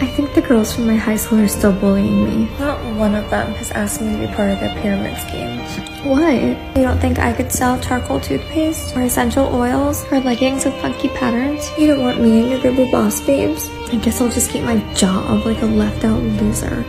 I think the girls from my high school are still bullying me. Not one of them has asked me to be part of their pyramid scheme. What? You don't think I could sell charcoal toothpaste or essential oils or leggings with funky patterns? You don't want me in your group of boss babes? I guess I'll just keep my job like a left-out loser.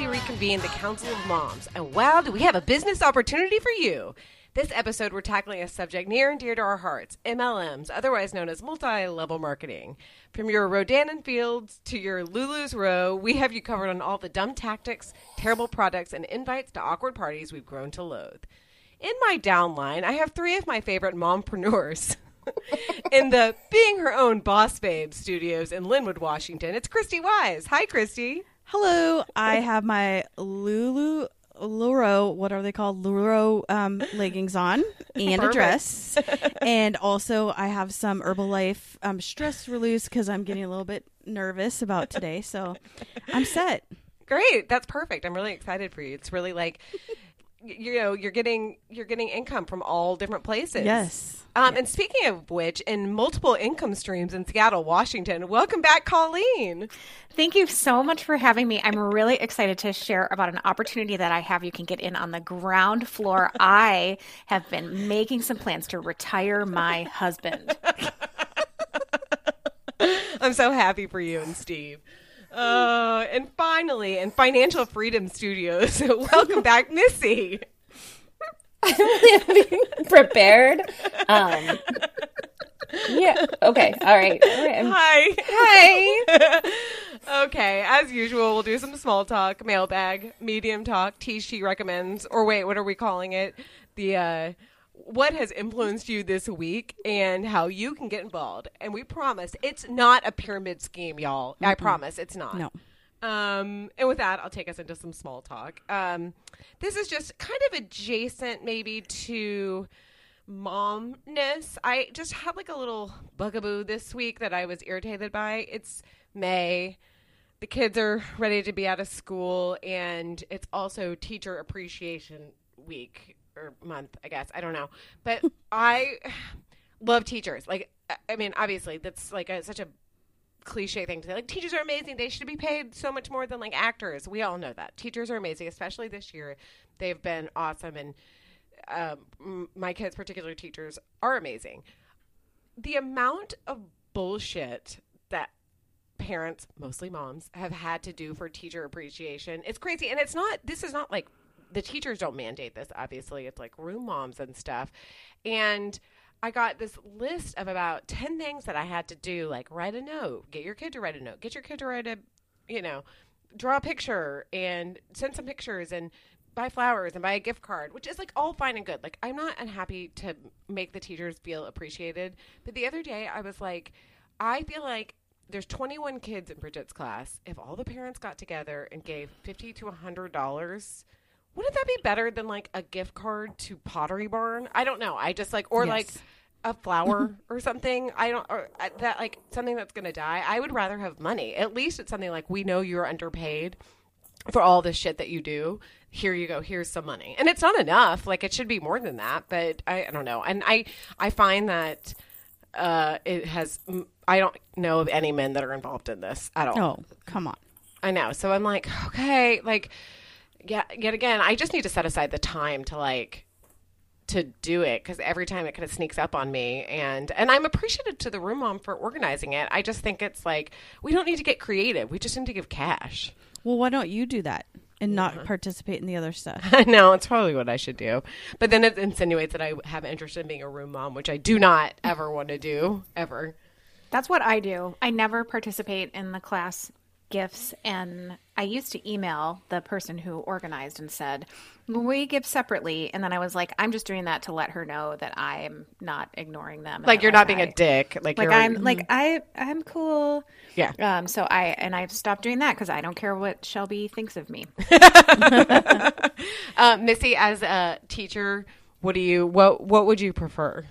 Reconvene the Council of Moms, and wow, do we have a business opportunity for you. This episode, we're tackling a subject near and dear to our hearts, MLMs, otherwise known as multi-level marketing. From your Rodan and Fields to your LuLaRoe, we have you covered on all the dumb tactics, terrible products, and invites to awkward parties we've grown to loathe. In my downline, I have three of my favorite mompreneurs. In the Being Her Own Boss Babe studios in Linwood, Washington, it's Christy Wise. Hi, Christy. Hello, I have my LuLaRoe, what are they called? LuLaRoe leggings on and a dress. And also I have some Herbalife stress release because I'm getting a little bit nervous about today. So I'm set. Great. That's perfect. I'm really excited for you. It's really like, you know, you're getting income from all different places. Yes. And speaking of which, in multiple income streams in Seattle, Washington, welcome back, Colleen. Thank you so much for having me. I'm really excited to share about an opportunity that I have. You can get in on the ground floor. I have been making some plans to retire my husband. I'm so happy for you and Steve. And finally, in Financial Freedom Studios, welcome back, Missy. I'm being prepared. Yeah. Okay. All right. Hi. Hi. Okay. As usual, we'll do some small talk, mailbag, medium talk, tea she recommends, or wait, what are we calling it? The what has influenced you this week and how you can get involved. And we promise it's not a pyramid scheme, y'all. Mm-hmm. I promise it's not. No. And with that, I'll take us into some small talk. This is just kind of adjacent maybe to momness. I just had like a little bugaboo this week that I was irritated by. It's May. The kids are ready to be out of school, and it's also Teacher Appreciation Week or month, I guess. I don't know. But I love teachers. Like, I mean, obviously, that's like such a cliche thing to say, like teachers are amazing, they should be paid so much more than like actors. We all know that teachers are amazing, especially this year. They've been awesome, and my kids' particular teachers are amazing. The amount of bullshit that parents, mostly moms, have had to do for teacher appreciation, it's crazy. And this is not like the teachers don't mandate this, obviously, it's like room moms and stuff. And I got this list of about 10 things that I had to do, like write a note, get your kid to write a note, get your kid to write a, you know, draw a picture and send some pictures and buy flowers and buy a gift card, which is like all fine and good. Like, I'm not unhappy to make the teachers feel appreciated. But the other day I was like, I feel like there's 21 kids in Bridget's class. If all the parents got together and gave $50 to $100, wouldn't that be better than like a gift card to Pottery Barn? I don't know. I just like, or yes, like a flower or something. I don't, or that like something that's going to die. I would rather have money. At least it's something like, we know you're underpaid for all this shit that you do. Here you go. Here's some money. And it's not enough. Like, it should be more than that, but I don't know. And I find that I don't know of any men that are involved in this at all. Oh, come on. I know. So I'm like, okay, like, yeah, yet again, I just need to set aside the time to like to do it, because every time it kind of sneaks up on me. And I'm appreciative to the room mom for organizing it. I just think it's like, we don't need to get creative. We just need to give cash. Well, why don't you do that and not participate in the other stuff? I know, it's probably what I should do. But then it insinuates that I have interest in being a room mom, which I do not ever want to do, ever. That's what I do. I never participate in the class gifts, and I used to email the person who organized and said, we give separately. And then I was like, I'm just doing that to let her know that I'm not ignoring them. Like you're not being a dick. Like I'm like, I'm cool. Yeah. So I've stopped doing that because I don't care what Shelby thinks of me. Missy, as a teacher, what would you prefer?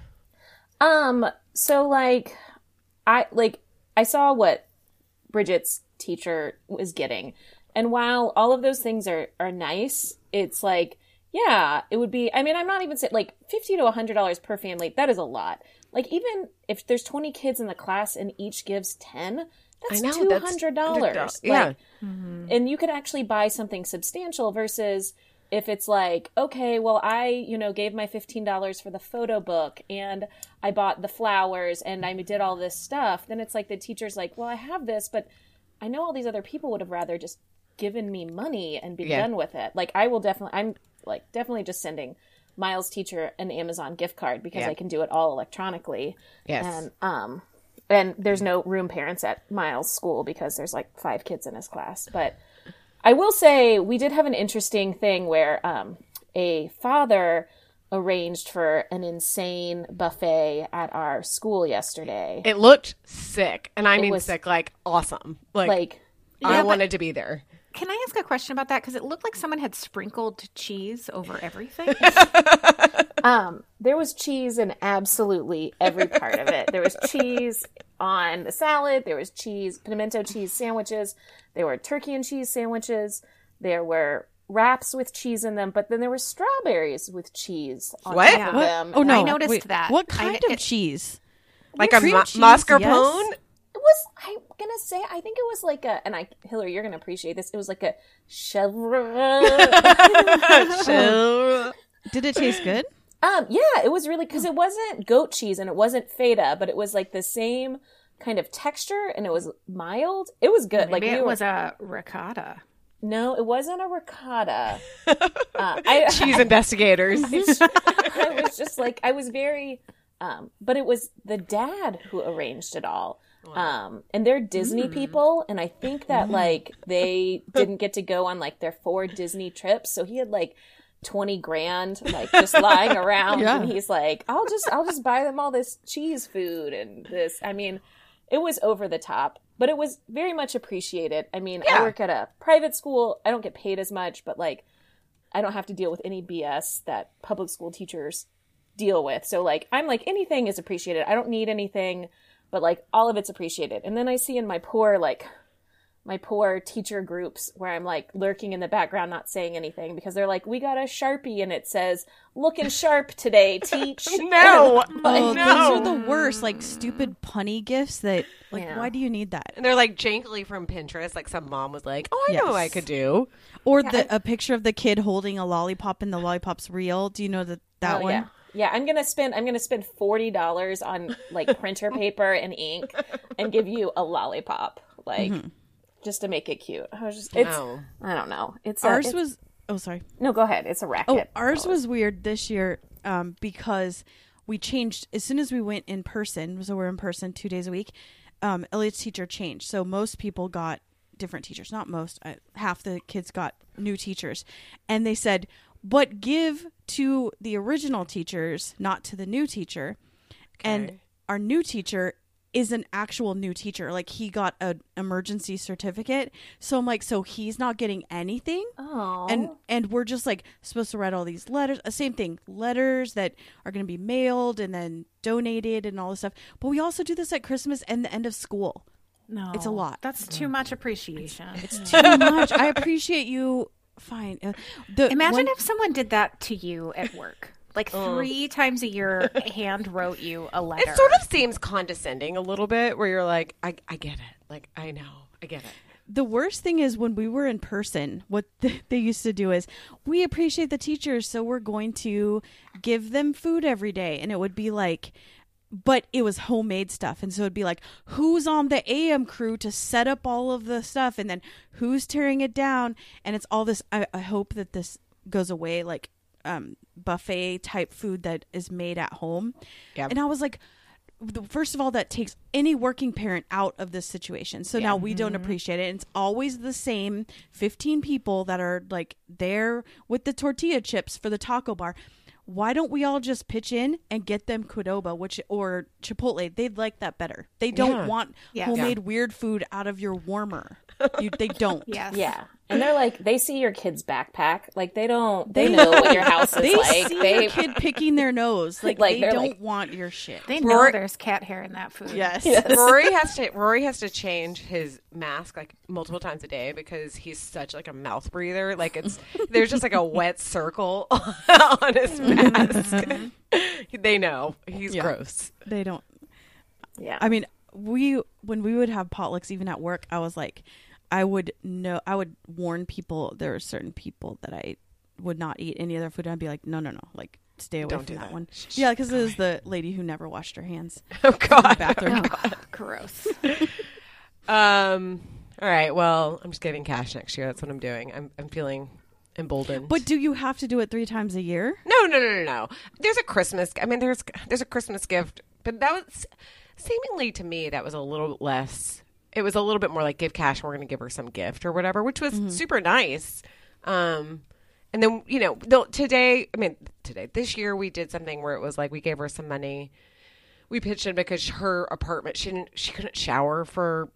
I saw what Bridget's teacher was getting. And while all of those things are nice, it's like, yeah, it would be, I mean, I'm not even saying like $50 to $100 per family. That is a lot. Like even if there's 20 kids in the class and each gives 10, that's $200. That's yeah. Like, mm-hmm. And you could actually buy something substantial versus if it's like, okay, well, I, gave my $15 for the photo book and I bought the flowers and I did all this stuff. Then it's like the teacher's like, well, I have this, but I know all these other people would have rather just given me money and be done with it. Like I will definitely, I'm definitely just sending Miles' teacher an Amazon gift card because I can do it all electronically. Yes. And there's no room parents at Miles' school because there's like 5 kids in his class. But I will say we did have an interesting thing where a father arranged for an insane buffet at our school yesterday. It looked sick. And awesome. I wanted to be there. Can I ask a question about that? Because it looked like someone had sprinkled cheese over everything. There was cheese in absolutely every part of it. There was cheese on the salad. There was cheese, pimento cheese sandwiches. There were turkey and cheese sandwiches. There were wraps with cheese in them, but then there were strawberries with cheese on top of them. Oh, no. I noticed that. What kind of cheese? Like a mascarpone? Yes. It was, I'm going to say, I think it was like a, Hillary, you're going to appreciate this. It was like a chevre. Did it taste good? Yeah, it was really, because it wasn't goat cheese and it wasn't feta, but it was like the same kind of texture and it was mild. It was good. Maybe it was a ricotta. No, it wasn't a ricotta. Cheese investigators. I was just like, I was very, but it was the dad who arranged it all. And they're Disney people. And I think that they didn't get to go on their 4 Disney trips. So he had $20,000 just lying around. Yeah. And he's like, I'll just buy them all this cheese food and this. I mean, it was over the top. But it was very much appreciated. I mean, I work at a private school. I don't get paid as much, but I don't have to deal with any BS that public school teachers deal with. So I'm anything is appreciated. I don't need anything, but all of it's appreciated. And then I see in my poor teacher groups where I'm lurking in the background, not saying anything because they're we got a Sharpie and it says, looking sharp today, teach. No. Those are the worst, stupid punny gifts that, why do you need that? And they're jankily from Pinterest. Some mom was like, oh, I know what I could do. Or a picture of the kid holding a lollipop and the lollipop's real. Do you know that one? Yeah. Yeah, I'm gonna spend $40 on printer paper and ink and give you a lollipop. Just to make it cute. I was just, I don't know. Sorry. No, go ahead. It's a racket. Oh, ours was weird this year because we changed as soon as we went in person. So we're in person 2 days a week. Elliot's teacher changed. So most people got different teachers. Not most. Half the kids got new teachers. And they said, but give to the original teachers, not to the new teacher. Okay. And our new teacher is an actual new teacher. He got an emergency certificate. So I'm so he's not getting anything. Oh. And we're just supposed to write all these letters. Same thing. Letters that are going to be mailed and then donated and all this stuff. But we also do this at Christmas and the end of school. No. It's a lot. That's too much appreciation. It's too much. I appreciate you. Fine. Imagine if someone did that to you at work. 3 times a year, hand wrote you a letter. It sort of seems condescending a little bit where you're I get it. I know. I get it. The worst thing is when we were in person, what they used to do is we appreciate the teachers, so we're going to give them food every day. And it would be but it was homemade stuff. And so it'd be who's on the AM crew to set up all of the stuff? And then who's tearing it down? And it's all this. I hope that this goes away. Buffet type food that is made at home. Yep. And I was first of all, that takes any working parent out of this situation. So now we don't appreciate it. And it's always the same 15 people that are like there with the tortilla chips for the taco bar. Why don't we all just pitch in and get them Qdoba, which or Chipotle? They'd like that better. They don't want homemade weird food out of your warmer. They don't. Yeah. And they're like, they see your kid's backpack. Like, they don't, they know what your house is like. See your kid picking their nose. Like they don't want your shit. They know there's cat hair in that food. Yes. Rory has to change his mask like multiple times a day because he's such like a mouth breather. Like it's, there's just like a wet circle on his mask. They know. He's gross. They don't. Yeah. I mean, when we would have potlucks, even at work, I was like, I would warn people. There are certain people that I would not eat any other food. I'd be like, no, like stay away from that one. Yeah, because it was the lady who never washed her hands. Oh God, in the bathroom. Oh, God. Gross. All right. Well, I'm just getting cash next year. That's what I'm doing. I'm feeling emboldened. But do you have to do it 3 times a year? No. There's a Christmas. I mean, there's a Christmas gift, but that was seemingly to me that was a little less. It was a little bit more like give cash. We're going to give her some gift or whatever, which was super nice. And then, you know, this year we did something where it was like we gave her some money. We pitched in because her apartment, she couldn't shower for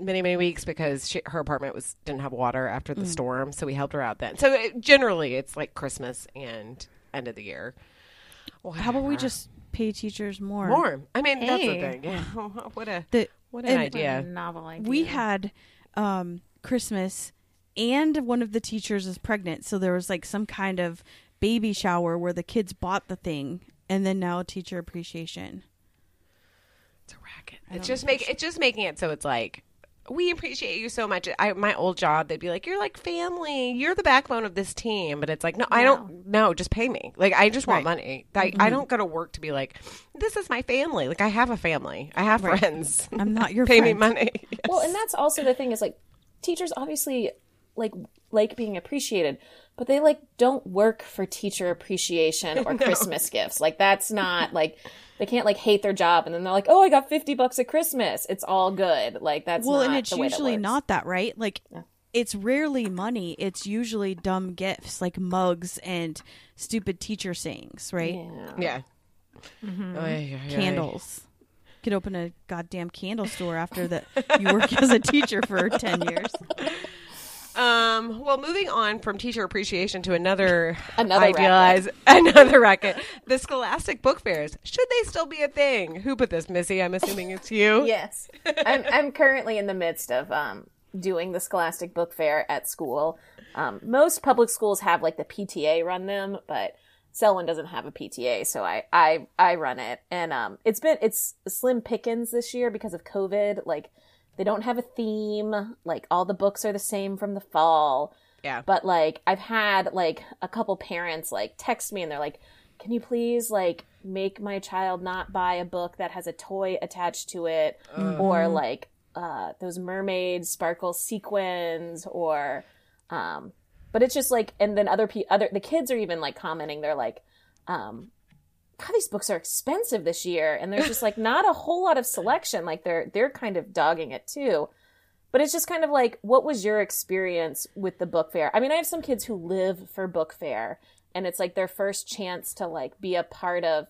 many, many weeks because her apartment didn't have water after the storm. So we helped her out then. So generally it's like Christmas and end of the year. Well, how about we just pay teachers more? I mean, that's the thing. Yeah. What an idea. Novel idea. We had Christmas and one of the teachers is pregnant. So there was like some kind of baby shower where the kids bought the thing. And then now teacher appreciation. It's a racket. It's just making it so it's like, we appreciate you so much. My old job, they'd be like, you're like family. You're the backbone of this team. But it's like, no, I don't know. Just pay me. Like, I just want money. I don't go to work to be like, this is my family. Like, I have a family. I have friends. I'm not your friend. Pay me money. Yes. Well, and that's also the thing is like, teachers obviously like being appreciated, but they like don't work for teacher appreciation or Christmas gifts. Like, that's not like... They can't like hate their job and then they're like, oh, I got $50 at Christmas. It's all good. Like that's well, and it's usually not that, right? Like it's rarely money. It's usually dumb gifts like mugs and stupid teacher sayings, right? Yeah. Mm-hmm. Candles. You could open a goddamn candle store after that. You work as a teacher for 10 years. Well, moving on from teacher appreciation to another racket. The Scholastic Book Fairs. Should they still be a thing? Who put this, Missy? I'm assuming it's you. Yes. I'm currently in the midst of doing the Scholastic Book Fair at school. Most public schools have like the PTA run them, but Selwyn doesn't have a PTA, so I run it. And it's slim pickings this year because of COVID. Like, they don't have a theme. Like, all the books are the same from the fall. Yeah. But, like, I've had, like, a couple parents, like, text me and they're like, can you please, like, make my child not buy a book that has a toy attached to it? Or, like, those mermaid sparkle sequins or... but it's just, like... And then the kids are even, like, commenting. They're like... God, these books are expensive this year, and there's just like not a whole lot of selection. Like they're kind of dogging it too, but it's just kind of like, what was your experience with the book fair? I mean, I have some kids who live for book fair, and it's like their first chance to like be a part of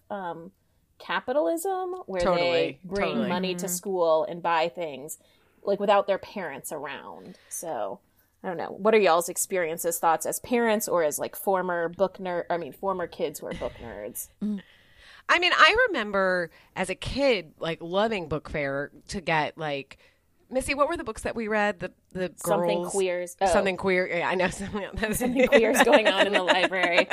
capitalism, where they bring money to school and buy things like without their parents around. So I don't know. What are y'all's experiences, thoughts as parents or as like former kids who are book nerds? I mean, I remember as a kid, like, loving book fair to get, like, Missy, what were the books that we read? The Girls. Something Queers. Oh. Something Queer. Yeah, I know. Something Queer's going on in the library.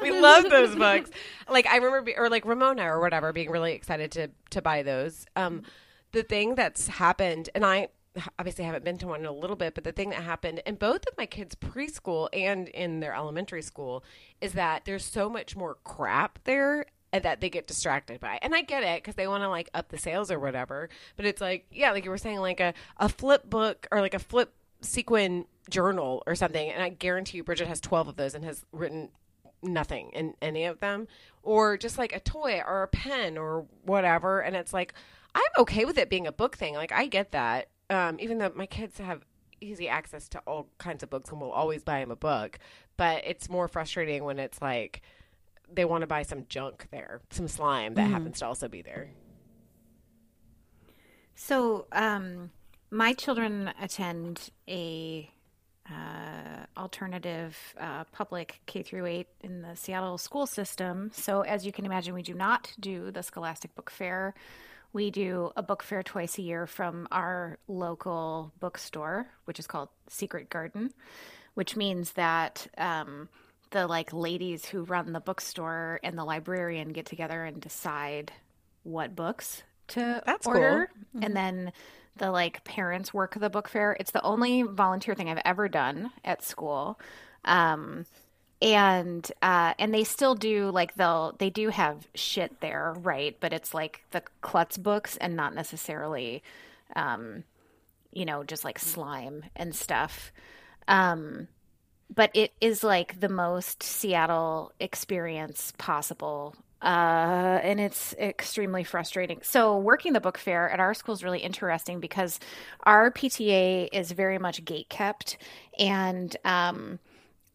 We love those books. Like, I remember, or like Ramona or whatever, being really excited to buy those. The thing that's happened, and I obviously haven't been to one in a little bit, but the thing that happened in both of my kids' preschool and in their elementary school is that there's so much more crap there that they get distracted by. And I get it because they want to like up the sales or whatever, but it's like, yeah, like you were saying, like a flip book or like a flip sequin journal or something. And I guarantee you Bridget has 12 of those and has written nothing in any of them, or just like a toy or a pen or whatever. And it's like, I'm okay with it being a book thing. Like, I get that. Even though my kids have easy access to all kinds of books and will always buy them a book, but it's more frustrating when it's like they want to buy some junk there, some slime that happens to also be there. So, my children attend a alternative public K-8 in the Seattle school system. So as you can imagine, we do not do the Scholastic Book Fair. We do a book fair twice a year from our local bookstore, which is called Secret Garden, which means that the like ladies who run the bookstore and the librarian get together and decide what books to order. Cool. And then the like parents work the book fair. It's the only volunteer thing I've ever done at school. And they still do like they do have shit there, right? But it's like the klutz books and not necessarily, you know, just like slime and stuff. But it is like the most Seattle experience possible. And it's extremely frustrating. So working the book fair at our school is really interesting because our PTA is very much gatekept. And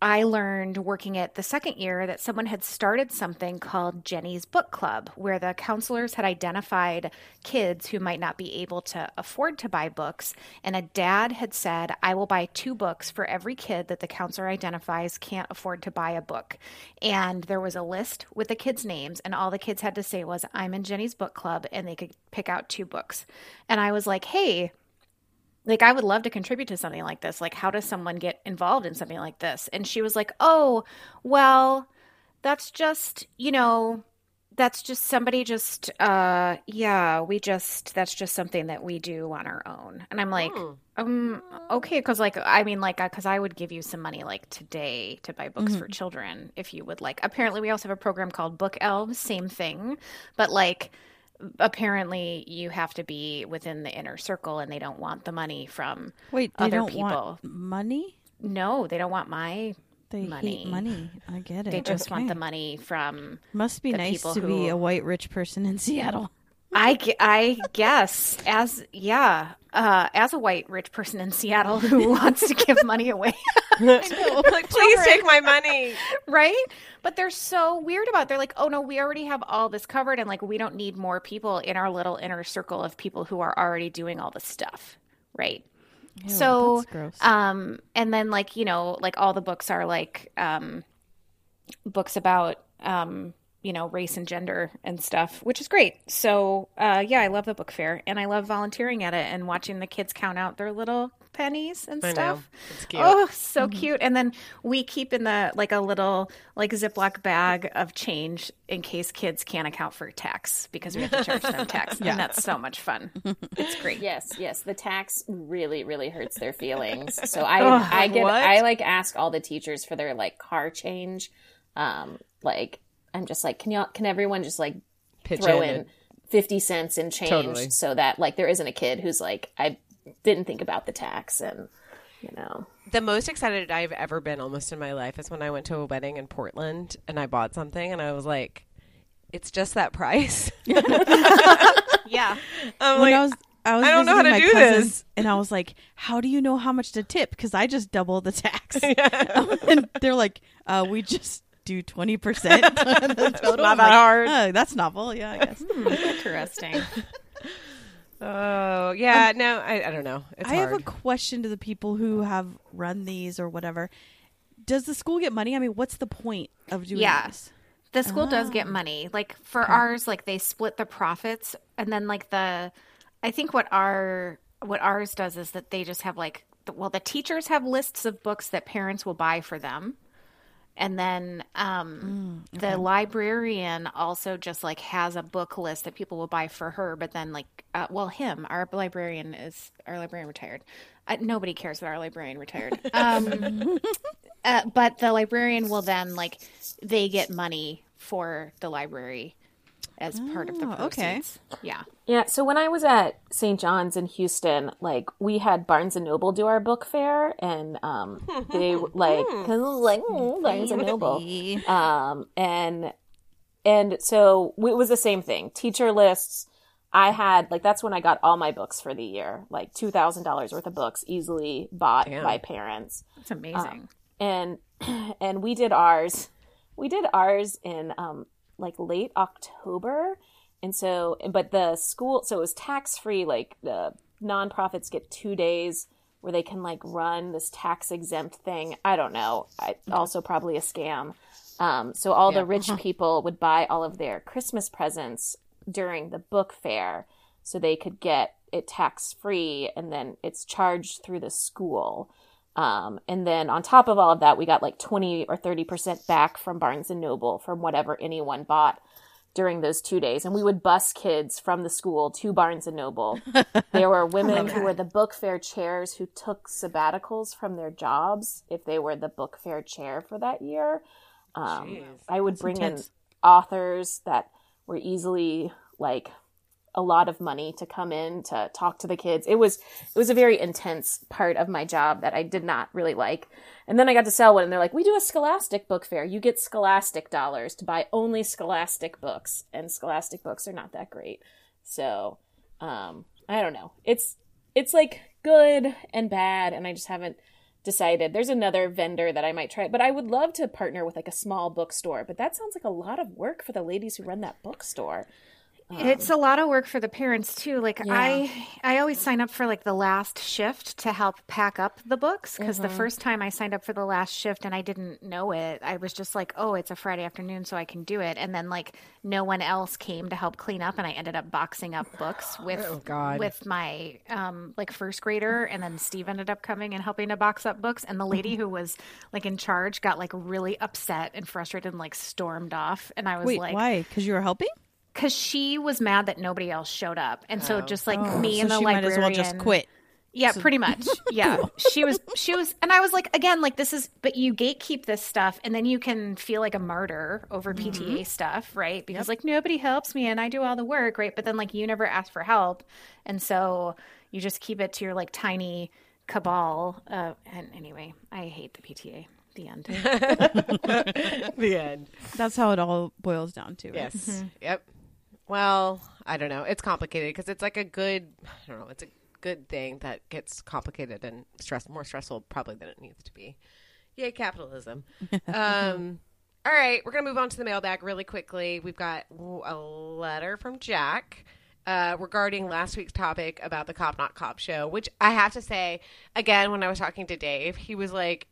I learned working at the second year that someone had started something called Jenny's Book Club, where the counselors had identified kids who might not be able to afford to buy books. And a dad had said, I will buy 2 books for every kid that the counselor identifies can't afford to buy a book. And there was a list with the kids' names, and all the kids had to say was, I'm in Jenny's Book Club, and they could pick out 2 books. And I was like, hey, like, I would love to contribute to something like this. Like, how does someone get involved in something like this? And she was like, oh, well, that's just, you know, that's just somebody just, yeah, we just, that's just something that we do on our own. And I'm like, okay. Cause like, I mean, like, cause I would give you some money like today to buy books for children if you would like. Apparently we also have a program called Book Elves, same thing, but like, apparently you have to be within the inner circle and they don't want the money from other people. Want money? No, they don't want money. Hate money. I get it. They just want the money from must be the nice people to be a white rich person in Seattle. I guess as a white rich person in Seattle who wants to give money away. Please take my money. Right? But they're so weird about it. They're like, oh no, we already have all this covered and like we don't need more people in our little inner circle of people who are already doing all this stuff. Right. Ew, so that's gross. And then like, you know, like all the books are like books about you know, race and gender and stuff, which is great. So, yeah, I love the book fair and I love volunteering at it and watching the kids count out their little pennies and stuff. It's cute. Oh, so cute. And then we keep in the, like a little like Ziploc bag of change in case kids can't account for tax because we have to charge them tax. Yeah. And that's so much fun. It's great. Yes. Yes. The tax really, really hurts their feelings. So I like ask all the teachers for their like car change. Like, I'm just like, can everyone just like throw in 50 cents and change so that like there isn't a kid who's like, I didn't think about the tax and, you know. The most excited I've ever been almost in my life is when I went to a wedding in Portland and I bought something and I was like, it's just that price. Yeah. I don't know how to do this. And I was like, how do you know how much to tip? Because I just double the tax. Yeah. And they're like, we just do 20%. That's not that hard. Oh, that's novel. Yeah, I guess. Interesting. Oh, yeah. I don't know. It's hard. I have a question to the people who have run these or whatever. Does the school get money? I mean, what's the point of doing this? The school does get money. Like for ours, like they split the profits, and then like I think what ours does is that they just have like the teachers have lists of books that parents will buy for them. And then the librarian also just like has a book list that people will buy for her. But then like, our librarian retired. Nobody cares that our librarian retired. But the librarian will then like, they get money for the library as part of the proceeds. Okay. Yeah. Yeah. So when I was at St. John's in Houston, like, we had Barnes & Noble do our book fair, and they, like, because it was like, Barnes & Noble. And so it was the same thing. Teacher lists. I had, like, that's when I got all my books for the year, like $2,000 worth of books easily bought by parents. That's amazing. And we did ours. We did ours in, like, late October. And so, but the school, so it was tax-free, like, the nonprofits get 2 days where they can, like, run this tax-exempt thing. I don't know. Also probably a scam. So all the rich people would buy all of their Christmas presents during the book fair so they could get it tax-free, and then it's charged through the school. And then on top of all of that, we got like 20 or 30% back from Barnes & Noble from whatever anyone bought during those 2 days. And we would bus kids from the school to Barnes & Noble. There were women who were the book fair chairs who took sabbaticals from their jobs if they were the book fair chair for that year. I would bring in authors that were easily like a lot of money to come in to talk to the kids. It was a very intense part of my job that I did not really like. And then I got to sell one, and they're like, we do a Scholastic Book Fair. You get Scholastic dollars to buy only Scholastic books, and Scholastic books are not that great. So, I don't know. It's like good and bad, and I just haven't decided. There's another vendor that I might try, but I would love to partner with like a small bookstore, but that sounds like a lot of work for the ladies who run that bookstore. It's a lot of work for the parents too. Like I always sign up for like the last shift to help pack up the books, because the first time I signed up for the last shift and I didn't know it, I was just like, oh, it's a Friday afternoon, so I can do it. And then like no one else came to help clean up, and I ended up boxing up books with my like first grader, and then Steve ended up coming and helping to box up books. And the lady who was like in charge got like really upset and frustrated and like stormed off. And I was why? Because you were helping? Because she was mad that nobody else showed up. And so just like me and so the librarian. She might as well just quit. Yeah, pretty much. Yeah. She was, and I was like, again, like this is, but you gatekeep this stuff, and then you can feel like a martyr over PTA stuff, right? Because like nobody helps me and I do all the work, right? But then like you never ask for help. And so you just keep it to your like tiny cabal. And anyway, I hate the PTA. The end. The end. That's how it all boils down to. Yes. Mm-hmm. Yep. Well, I don't know. It's complicated because it's like a good, I don't know, it's a good thing that gets complicated and more stressful probably than it needs to be. Yay, capitalism. All right. We're going to move on to the mailbag really quickly. We've got a letter from Jack regarding last week's topic about the Cop Not Cop show, which I have to say, again, when I was talking to Dave, he was like,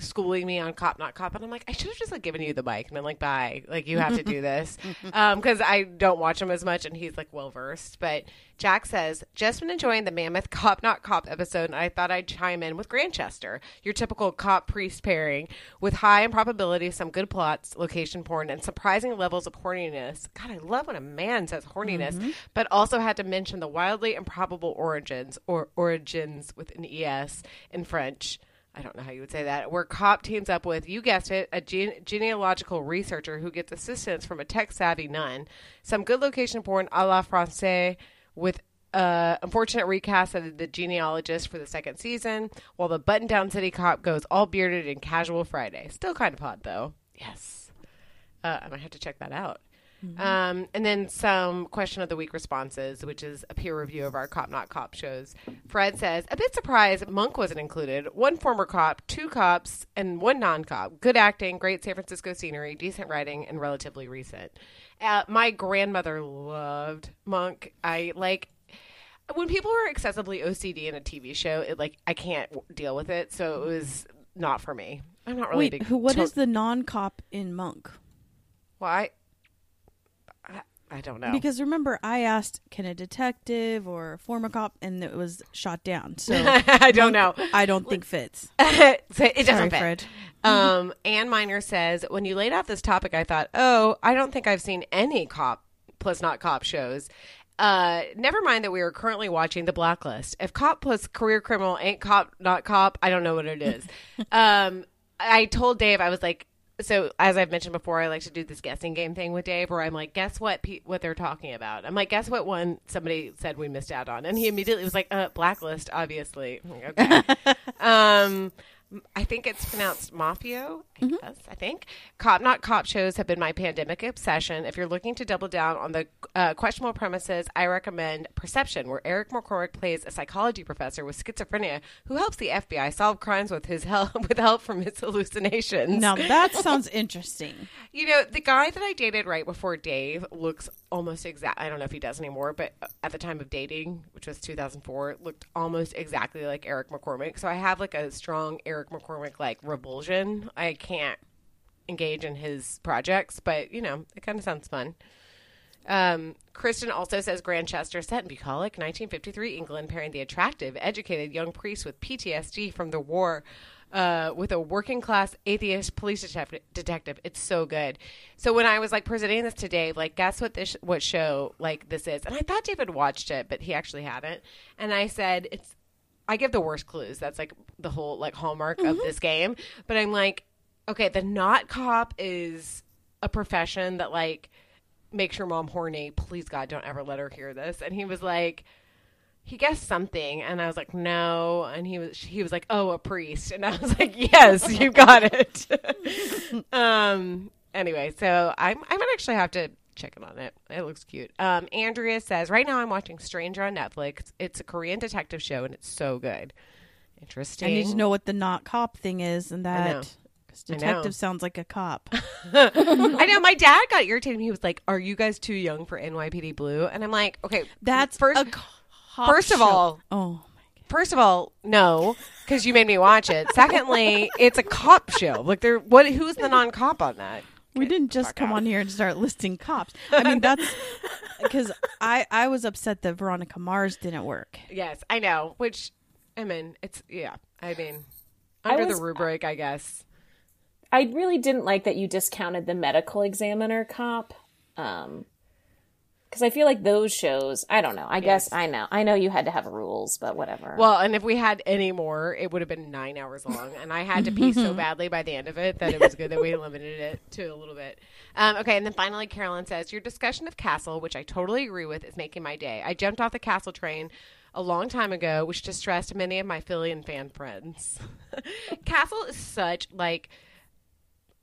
schooling me on Cop Not Cop, and I'm like, I should have just like given you the mic and been like, bye, like you have to do this, because I don't watch him as much, and he's like well versed. But Jack says, just been enjoying the mammoth Cop Not Cop episode, and I thought I'd chime in with Grantchester, your typical cop priest pairing with high improbability, some good plots, location porn, and surprising levels of horniness. God, I love when a man says horniness, but also had to mention the wildly improbable origins, or origins with an ES in French. I don't know how you would say that, where Cop teams up with, you guessed it, a genealogical researcher who gets assistance from a tech-savvy nun, some good location porn a la Francais with unfortunate recast of the genealogist for the second season, while the button-down city cop goes all bearded and casual Friday. Still kind of hot, though. Yes. I might have to check that out. Mm-hmm. And then some question of the week responses, which is a peer review of our Cop Not Cop shows. Fred says, a bit surprised Monk wasn't included. One former cop, two cops, and one non-cop. Good acting, great San Francisco scenery, decent writing, and relatively recent. My grandmother loved Monk. I like when people are excessively OCD in a TV show, it like I can't deal with it, so it was not for me. I'm not really big. What is the non-cop in Monk? Well, I don't know. Because remember, I asked, can a detective or a former cop, and it was shot down. So I don't know. I don't think fits. Sorry, Fred. Ann Miner says, when you laid out this topic, I thought, I don't think I've seen any cop plus not cop shows. Never mind that we are currently watching The Blacklist. If cop plus career criminal ain't cop, not cop, I don't know what it is. I told Dave, I was like, So as I've mentioned before, I like to do this guessing game thing with Dave where I'm like, guess what they're talking about. I'm like, guess what one somebody said we missed out on. And he immediately was like, Blacklist, obviously. Like, okay. I think it's pronounced Mafio, I guess. Cop Not Cop shows have been my pandemic obsession. If you're looking to double down on the questionable premises, I recommend Perception, where Eric McCormick plays a psychology professor with schizophrenia who helps the FBI solve crimes with his help from his hallucinations. Now, that sounds interesting. You know, the guy that I dated right before Dave looks almost exact. I don't know if he does anymore, but at the time of dating, which was 2004, looked almost exactly like Eric McCormick. So I have like a strong Eric McCormick like revulsion. I can't engage in his projects, but you know, it kind of sounds fun. Kristen also says Grantchester, set in bucolic 1953 England, pairing the attractive, educated young priest with PTSD from the war with a working-class atheist police detective. It's so good. So when I was like presenting this to Dave, like, guess what this what show like this is, and I thought David watched it, but he actually hadn't. And I said, it's. I give the worst clues. That's like the whole like hallmark of this game. But I'm like, okay, the not cop is a profession that like makes your mom horny. Please God, don't ever let her hear this. And he was like. He guessed something, and I was like, no. And he was like, oh, a priest. And I was like, yes, you got it. Anyway, so I might actually have to check in on it. It looks cute. Andrea says, right now I'm watching Stranger on Netflix. It's a Korean detective show, and it's so good. Interesting. I need to know what the not cop thing is, and that because detective sounds like a cop. I know. My dad got irritated. He was like, are you guys too young for NYPD Blue? And I'm like, okay. That's first. First of all, no, because you made me watch it. Secondly, it's a cop show. Like, who's the non-cop on that? We didn't just come on here and start listing cops. I mean, that's because I was upset that Veronica Mars didn't work. Yes, I know. Which, I mean, it's under the rubric, I guess. I really didn't like that you discounted the medical examiner cop. Because I feel like those shows, I don't know. I guess I know. I know you had to have rules, but whatever. Well, and if we had any more, it would have been 9 hours long. And I had to pee so badly by the end of it that it was good that we limited it to a little bit. Okay, and then finally, Carolyn says, your discussion of Castle, which I totally agree with, is making my day. I jumped off the Castle train a long time ago, which distressed many of my Philly and fan friends. Castle is such, like...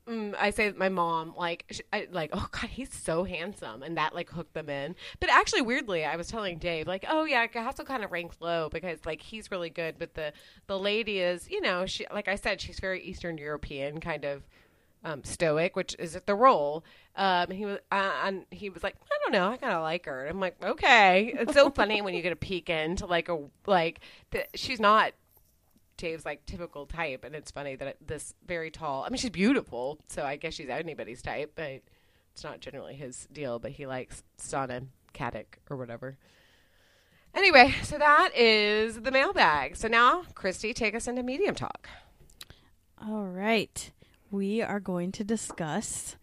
I say that my mom, like, oh, God, he's so handsome. And that, like, hooked them in. But actually, weirdly, I was telling Dave, like, oh, yeah, Castle kind of ranked low because, like, he's really good. But the lady is, you know, she, like I said, she's very Eastern European, kind of stoic, which is the role. He was like, I don't know, I kind of like her. And I'm like, okay. It's so funny when you get a peek into, like, she's not Dave's like typical type, and it's funny that this very tall, I mean, she's beautiful, so I guess she's anybody's type, but it's not generally his deal, but he likes Stana Katic or whatever. Anyway, so that is the mailbag. So now, Christy, take us into Medium Talk. All right. We are going to discuss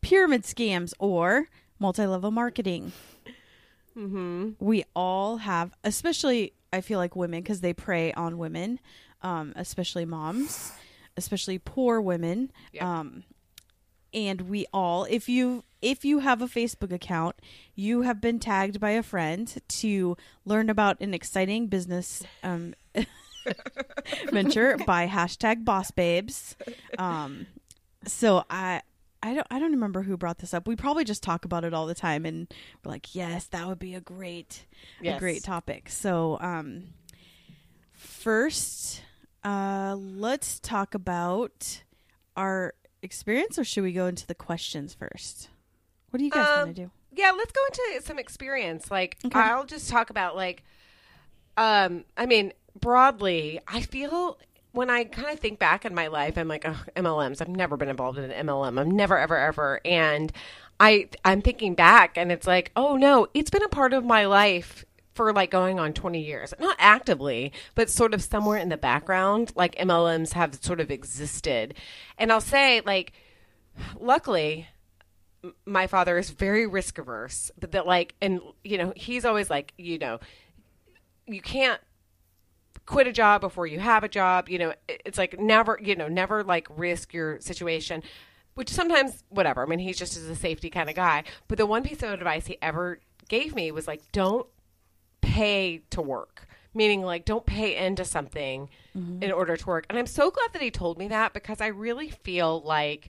pyramid scams or multi-level marketing. Mm-hmm. We all have, especially I feel like women, because they prey on women, especially moms, especially poor women. Yep. And we all, if you have a Facebook account, you have been tagged by a friend to learn about an exciting business venture by #BossBabes. So I don't remember who brought this up. We probably just talk about it all the time, and we're like, yes, that would be a great topic. So first, let's talk about our experience, or should we go into the questions first? What do you guys want to do? Yeah, let's go into some experience. Like, okay. I'll just talk about, like, I mean, broadly, I feel... When I kind of think back in my life, I'm like, oh, MLMs. I've never been involved in an MLM. I'm never, ever, ever. And I'm thinking back, and it's like, oh, no, it's been a part of my life for like going on 20 years. Not actively, but sort of somewhere in the background, like MLMs have sort of existed. And I'll say, like, luckily, my father is very risk averse. But that, like, and, you know, he's always like, you know, you can't quit a job before you have a job. You know, it's like never, you know, never like risk your situation, which sometimes, whatever. I mean, he's just as a safety kind of guy. But the one piece of advice he ever gave me was like, don't pay to work. Meaning like, don't pay into something mm-hmm. in order to work. And I'm so glad that he told me that, because I really feel like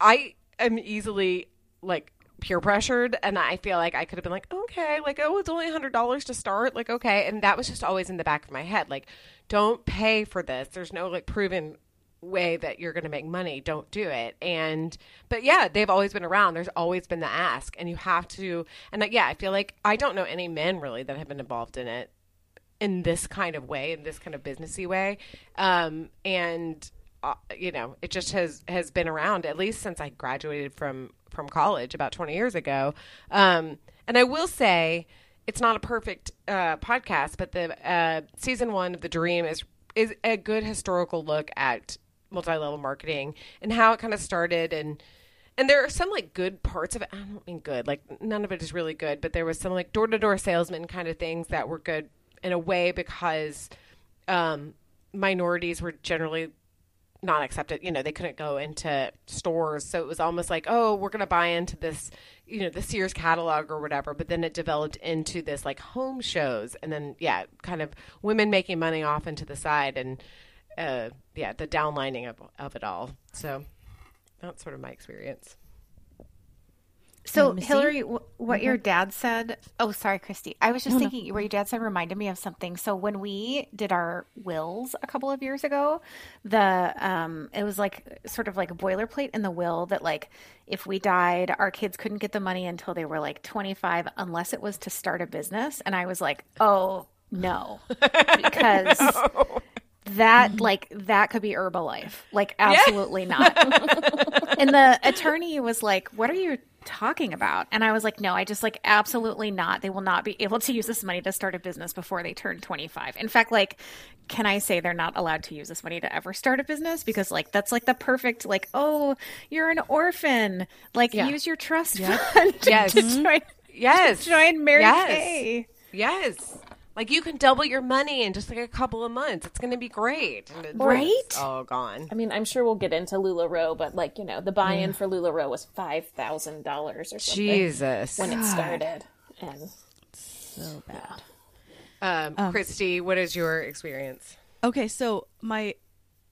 I am easily like peer pressured, and I feel like I could have been like, okay, like, oh, it's only $100 to start, like, okay. And that was just always in the back of my head, like, don't pay for this. There's no like proven way that you're going to make money. Don't do it. And but yeah, they've always been around. There's always been the ask, and you have to. And like, yeah, I feel like I don't know any men really that have been involved in it in this kind of way, in this kind of businessy way. You know, it just has been around at least since I graduated from college about 20 years ago. And I will say it's not a perfect podcast, but the season one of The Dream is a good historical look at multi-level marketing and how it kind of started. And there are some like good parts of it. I don't mean good, like none of it is really good, but there was some like door-to-door salesman kind of things that were good in a way, because minorities were generally not accepted. You know, they couldn't go into stores. So it was almost like, oh, we're going to buy into this, you know, the Sears catalog or whatever. But then it developed into this like home shows, and then, yeah, kind of women making money off into the side, and yeah, the downlining of it all. So that's sort of my experience. So Hillary, what your dad said, oh, sorry, Christy. I was just thinking what your dad said reminded me of something. So when we did our wills a couple of years ago, the, it was like sort of like a boilerplate in the will that like, if we died, our kids couldn't get the money until they were like 25, unless it was to start a business. And I was like, oh no, because that like that could be Herbalife. Like absolutely not. And the attorney was like, what are you talking about? And I was like, no, I just like absolutely not. They will not be able to use this money to start a business before they turn 25. In fact, like, can I say they're not allowed to use this money to ever start a business? Because like that's like the perfect like, oh, you're an orphan. Like use your trust fund. Yes. to join Mary Kay. Yes. Like you can double your money in just like a couple of months. It's going to be great. Right? All gone. I mean, I'm sure we'll get into LuLaRoe, but like, you know, the buy-in for LuLaRoe was $5,000 or something. Jesus. When it started. And so bad. Christy, what is your experience? Okay, so my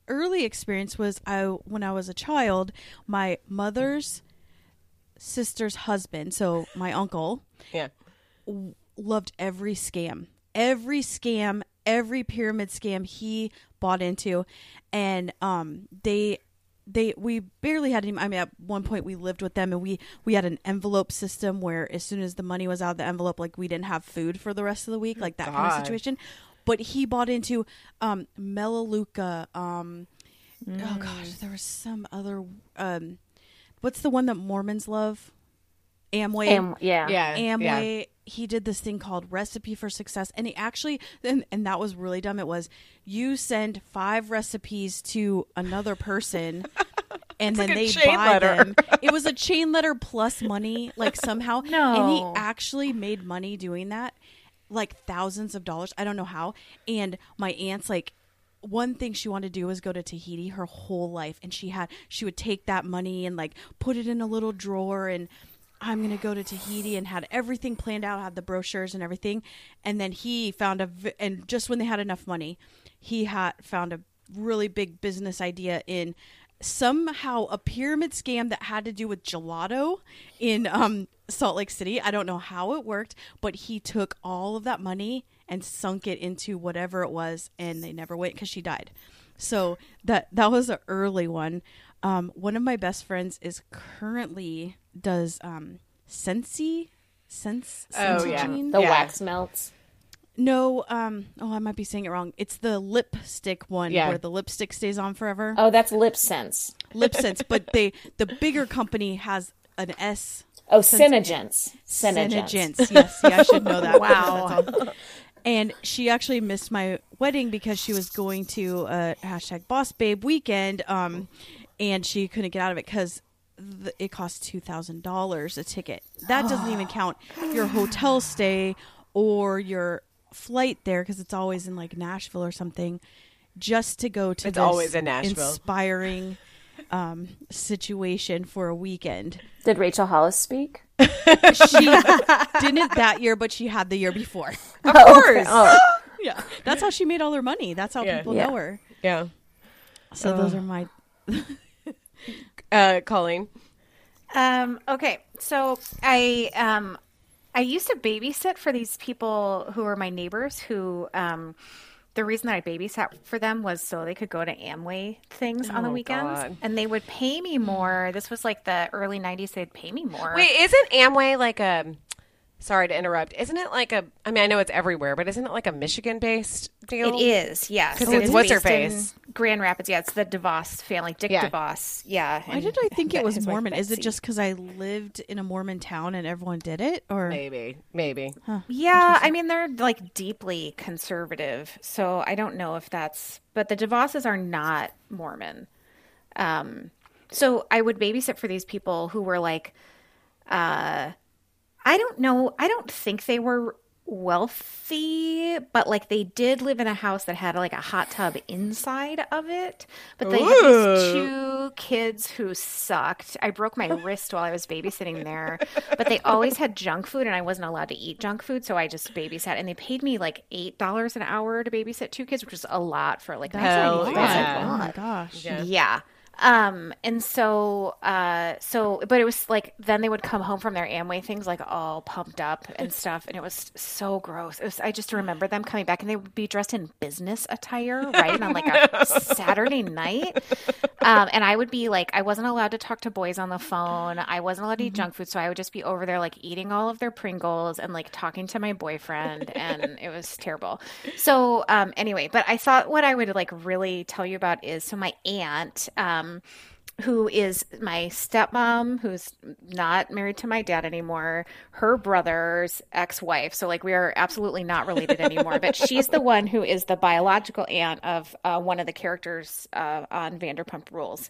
early experience was when I was a child, my mother's sister's husband, so my uncle, loved every scam. Every scam, every pyramid scam he bought into, and we barely had any. I mean, at one point we lived with them, and we had an envelope system where as soon as the money was out of the envelope, like we didn't have food for the rest of the week, like that kind of situation. But he bought into Melaleuca. Oh gosh, there was some other. What's the one that Mormons love? Amway. Amway. Yeah. He did this thing called Recipe for Success, and he actually, and that was really dumb. It was you send 5 recipes to another person, and then they buy them. It was a chain letter plus money, like somehow. And he actually made money doing that, like thousands of dollars. I don't know how. And my aunt's like, one thing she wanted to do was go to Tahiti her whole life, and she would take that money and like put it in a little drawer and. I'm going to go to Tahiti, and had everything planned out, had the brochures and everything. And then he found and just when they had enough money, he had found a really big business idea in somehow a pyramid scam that had to do with gelato in Salt Lake City. I don't know how it worked, but he took all of that money and sunk it into whatever it was. And they never went because she died. So that was an early one. One of my best friends is currently does Scentsy. The wax melts. No, I might be saying it wrong. It's the lipstick one where the lipstick stays on forever. Oh, that's LipSense. LipSense, but the bigger company has an S. Oh, Synagence. Synagence. Yes, yeah, I should know that. Wow. And she actually missed my wedding because she was going to a #BossBabe weekend. And she couldn't get out of it because it cost $2,000 a ticket. That doesn't even count your hotel stay or your flight there because it's always in like Nashville or something, just to go to inspiring situation for a weekend. Did Rachel Hollis speak? She didn't that year, but she had the year before. Of course. Okay. Oh. Yeah. That's how she made all her money. That's how people know her. Yeah. So those are my Colleen. Okay. So I used to babysit for these people who were my neighbors who the reason that I babysat for them was so they could go to Amway things on the weekends. God. And they would pay me more. This was like the early 90s. They'd pay me more. Wait, isn't Amway like a – sorry to interrupt. Isn't it like a – I mean, I know it's everywhere, but isn't it like a Michigan-based deal? It is, yes. Because it's what's-her-face? Grand Rapids. Yeah, it's the DeVos family, Dick DeVos. Yeah. Why did I think it was Mormon? Is it just because I lived in a Mormon town and everyone did it? Or Maybe. Huh. Yeah, I mean, they're like deeply conservative, so I don't know if that's – but the DeVoses are not Mormon. So I would babysit for these people who were like I don't know. I don't think they were wealthy, but like they did live in a house that had like a hot tub inside of it, but they had these two kids who sucked. I broke my wrist while I was babysitting there, but they always had junk food and I wasn't allowed to eat junk food, so I just babysat, and they paid me like $8 an hour to babysit two kids, which was a lot for like that's a lot. Oh my gosh. Yeah. And so, but it was like, then they would come home from their Amway things, like all pumped up and stuff. And it was so gross. I just remember them coming back and they would be dressed in business attire, right? And on like a Saturday night. And I would be like, I wasn't allowed to talk to boys on the phone. I wasn't allowed to eat junk food. So I would just be over there, like eating all of their Pringles and like talking to my boyfriend. And it was terrible. So, anyway, but I thought what I would like really tell you about is, so my aunt, who is my stepmom, who's not married to my dad anymore, her brother's ex-wife. So, like, we are absolutely not related anymore. But she's the one who is the biological aunt of one of the characters on Vanderpump Rules.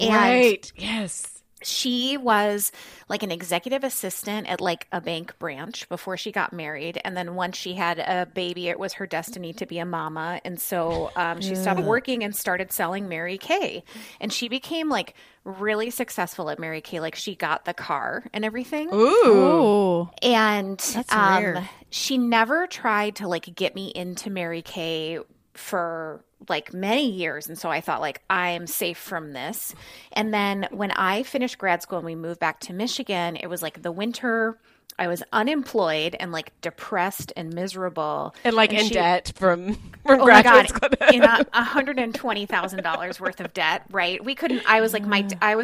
And right. Yes. She was like an executive assistant at like a bank branch before she got married. And then once she had a baby, it was her destiny to be a mama. And so she stopped working and started selling Mary Kay. And she became like really successful at Mary Kay. Like she got the car and everything. Ooh. And that's rare. She never tried to like get me into Mary Kay for like many years. And so I thought like, I'm safe from this. And then when I finished grad school and we moved back to Michigan, it was like the winter, I was unemployed and like depressed and miserable. And like in debt from grad school. In $120,000 worth of debt, right? We couldn't, I was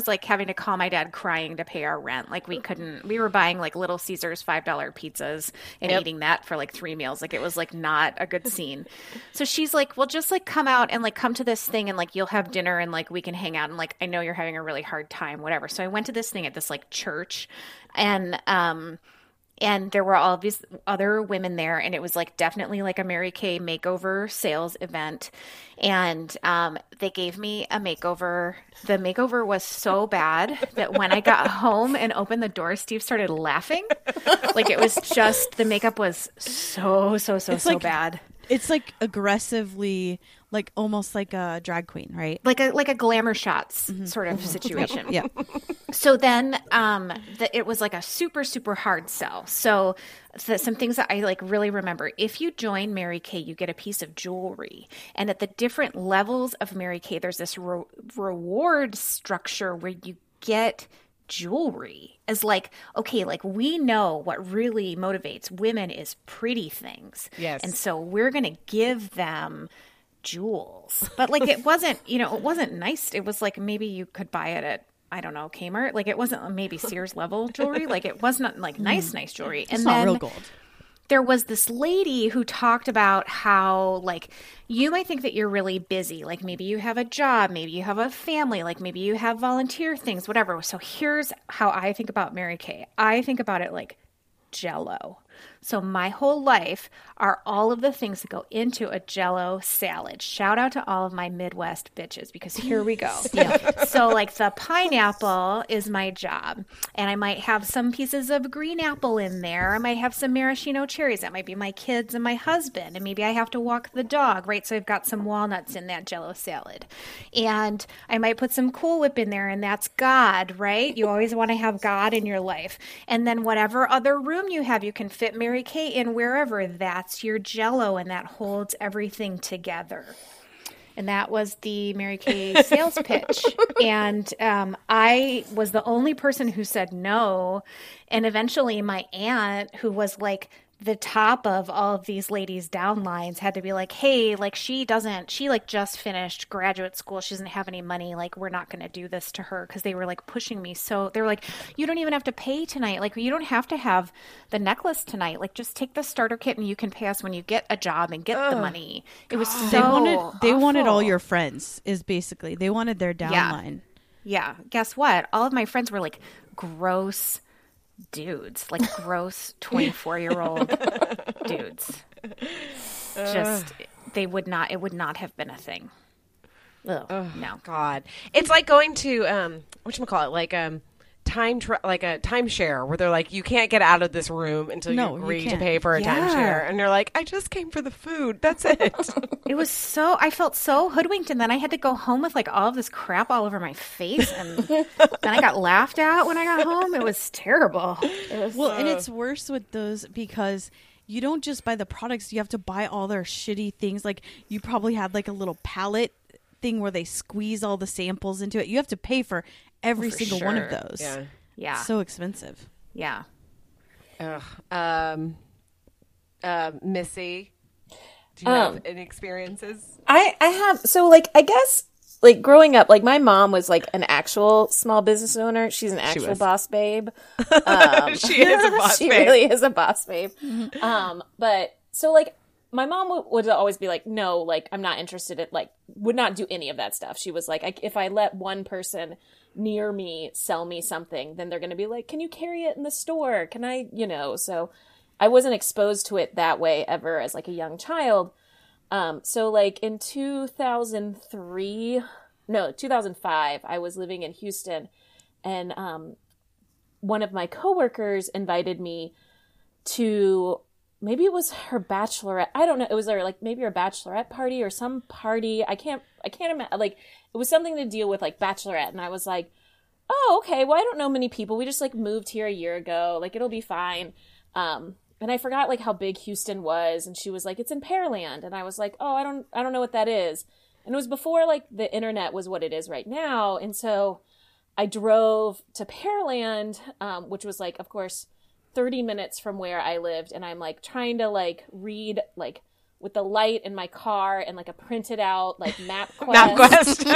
like having to call my dad crying to pay our rent. Like we couldn't, we were buying like Little Caesars $5 pizzas and eating that for like three meals. Like it was like not a good scene. So she's like, well, just like come out and like come to this thing and like you'll have dinner and like we can hang out and like I know you're having a really hard time, whatever. So I went to this thing at this like church and there were all these other women there, and it was like definitely like a Mary Kay makeover sales event. And they gave me a makeover. The makeover was so bad that when I got home and opened the door, Steve started laughing. Like it was just the makeup was so bad. It's like aggressively, like almost like a drag queen, right? Like a glamour shots sort of situation. Yeah. So then it was like a super, super hard sell. So some things that I like really remember. If you join Mary Kay, you get a piece of jewelry. And at the different levels of Mary Kay, there's this reward structure where you get jewelry is like, okay, like we know what really motivates women is pretty things. Yes. And so we're going to give them jewels. But like it wasn't, you know, it wasn't nice. It was like maybe you could buy it at, I don't know, Kmart. Like it wasn't maybe Sears level jewelry. Like it wasn't like nice jewelry. It's not real gold. There was this lady who talked about how, like, you might think that you're really busy. Like, maybe you have a job. Maybe you have a family. Like, maybe you have volunteer things, whatever. So here's how I think about Mary Kay. I think about it like Jell-O. So my whole life are all of the things that go into a Jell-O salad. Shout out to all of my Midwest bitches, because here we go. So like the pineapple is my job, and I might have some pieces of green apple in there. I might have some maraschino cherries. That might be my kids and my husband, and maybe I have to walk the dog, right? So I've got some walnuts in that Jell-O salad, and I might put some Cool Whip in there, and that's God, right? You always want to have God in your life. And then whatever other room you have, you can fit Mary Kay in wherever. That's your Jell-O, and that holds everything together. And that was the Mary Kay sales pitch. And I was the only person who said no. And eventually my aunt, who was like the top of all of these ladies' downlines, had to be like, hey, like she just finished graduate school. She doesn't have any money. Like, we're not going to do this to her, because they were like pushing me. So they were like, you don't even have to pay tonight. Like, you don't have to have the necklace tonight. Like, just take the starter kit and you can pay us when you get a job and get the money. It was so They wanted all your friends, is basically. They wanted their downline. Yeah. Guess what? All of my friends were like gross dudes, like gross 24-year-old dudes. Just it would not have been a thing. Oh no, God! It's like going to whatchamacallit, like like a timeshare, where they're like, you can't get out of this room until you agree to pay for a timeshare, and they're like, I just came for the food. That's it. It was so, I felt so hoodwinked, and then I had to go home with like all of this crap all over my face, and then I got laughed at when I got home. It was terrible. And it's worse with those, because you don't just buy the products; you have to buy all their shitty things. Like, you probably had like a little palette thing where they squeeze all the samples into it. You have to pay for every single one of those. Yeah. So expensive. Yeah. Missy, do you have any experiences? I have. So, like, I guess, like, growing up, like, my mom was, like, an actual small business owner. She's an actual boss babe. She is a boss babe. She really is a boss babe. But, so, like, my mom would always be like, no, like, I'm not interested in, like, would not do any of that stuff. She was like, if I let one person near me sell me something, then they're going to be like, can you carry it in the store? Can I, you know? So I wasn't exposed to it that way ever as, like, a young child. So, like, in 2005, I was living in Houston, and one of my coworkers invited me to... maybe it was her bachelorette. I don't know. It was maybe her bachelorette party or some party. I can't imagine. Like, it was something to deal with, like, bachelorette. And I was like, oh, okay. Well, I don't know many people. We just, like, moved here a year ago. Like, it'll be fine. And I forgot, like, how big Houston was. And she was like, it's in Pearland. And I was like, oh, I don't know what that is. And it was before, like, the internet was what it is right now. And so I drove to Pearland, which was, like, of course, 30 minutes from where I lived, and I'm like trying to like read like with the light in my car and like a printed out like MapQuest.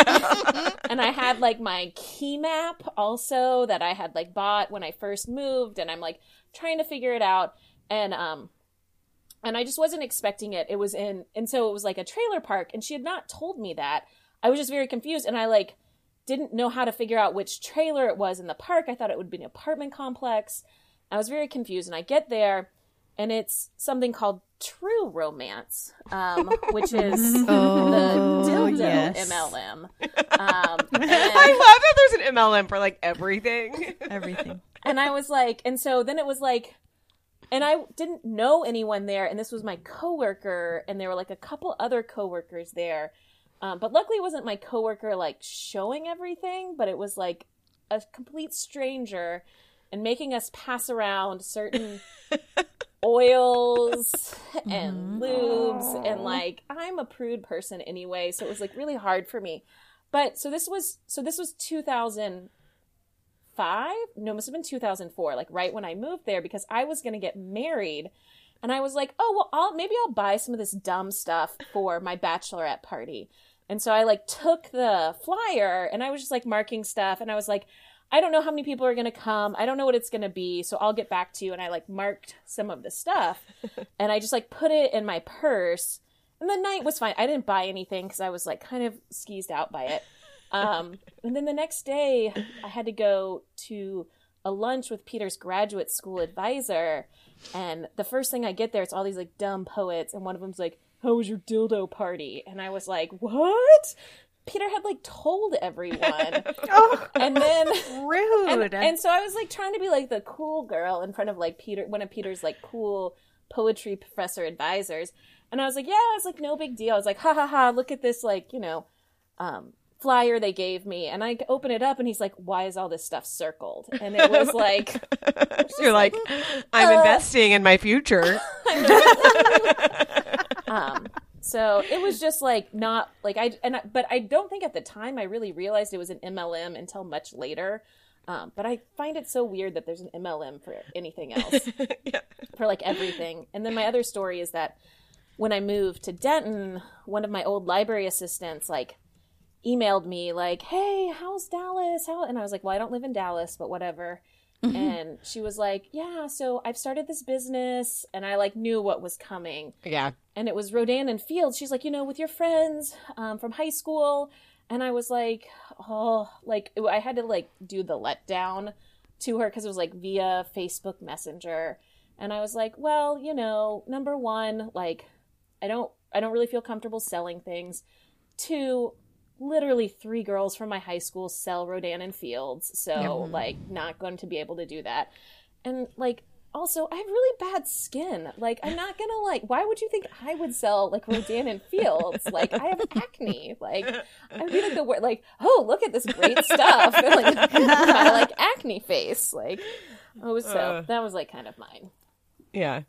And I had like my key map also that I had like bought when I first moved, and I'm like trying to figure it out, and I just wasn't expecting it. It was in, and so it was like a trailer park, and she had not told me that. I was just very confused, and I like didn't know how to figure out which trailer it was in the park. I thought it would be an apartment complex. I was very confused, and I get there, and it's something called True Romance, which is the dildo MLM. I love that there's an MLM for, like, everything. Everything. And I was like, and so then it was like, and I didn't know anyone there, and this was my coworker, and there were, like, a couple other coworkers there. But luckily it wasn't my coworker, like, showing everything, but it was, like, a complete stranger and making us pass around certain oils and lubes. And, like, I'm a prude person anyway, so it was, like, really hard for me. But so this was 2005? No, it must have been 2004, like, right when I moved there, because I was going to get married. And I was like, oh, well, maybe I'll buy some of this dumb stuff for my bachelorette party. And so I, like, took the flyer, and I was just, like, marking stuff. And I was like, I don't know how many people are going to come. I don't know what it's going to be. So I'll get back to you. And I like marked some of the stuff, and I just like put it in my purse, and the night was fine. I didn't buy anything because I was like kind of skeezed out by it. And then the next day I had to go to a lunch with Peter's graduate school advisor. And the first thing I get there, it's all these like dumb poets. And one of them's like, how was your dildo party? And I was like, what? Peter had like told everyone. Oh, and then rude. And so I was like trying to be like the cool girl in front of like Peter, one of Peter's like cool poetry professor advisors. And I was like, yeah, I was like, no big deal. I was like, ha ha ha, look at this like, you know, flyer they gave me. And I open it up and he's like, why is all this stuff circled? And it was like you're like, I'm investing in my future. So it was just like not like but I don't think at the time I really realized it was an MLM until much later. But I find it so weird that there's an MLM for anything else, yeah. For like everything. And then my other story is that when I moved to Denton, one of my old library assistants like emailed me like, hey, how's Dallas? And I was like, well, I don't live in Dallas, but whatever. Mm-hmm. And she was like, yeah, so I've started this business, and I like knew what was coming. Yeah. And it was Rodan and Fields. She's like, you know, with your friends from high school. And I was like, oh, like I had to like do the letdown to her because it was like via Facebook Messenger. And I was like, well, you know, number one, like I don't really feel comfortable selling things. Two, literally 3 girls from my high school sell Rodan and Fields, so mm-hmm. like not going to be able to do that. And like also I have really bad skin, like I'm not gonna like, why would you think I would sell like Rodan and Fields? Like I have acne, like I would be like the word like, oh, look at this great stuff, and like my like acne face, like oh, so that was like kind of mine. Yeah.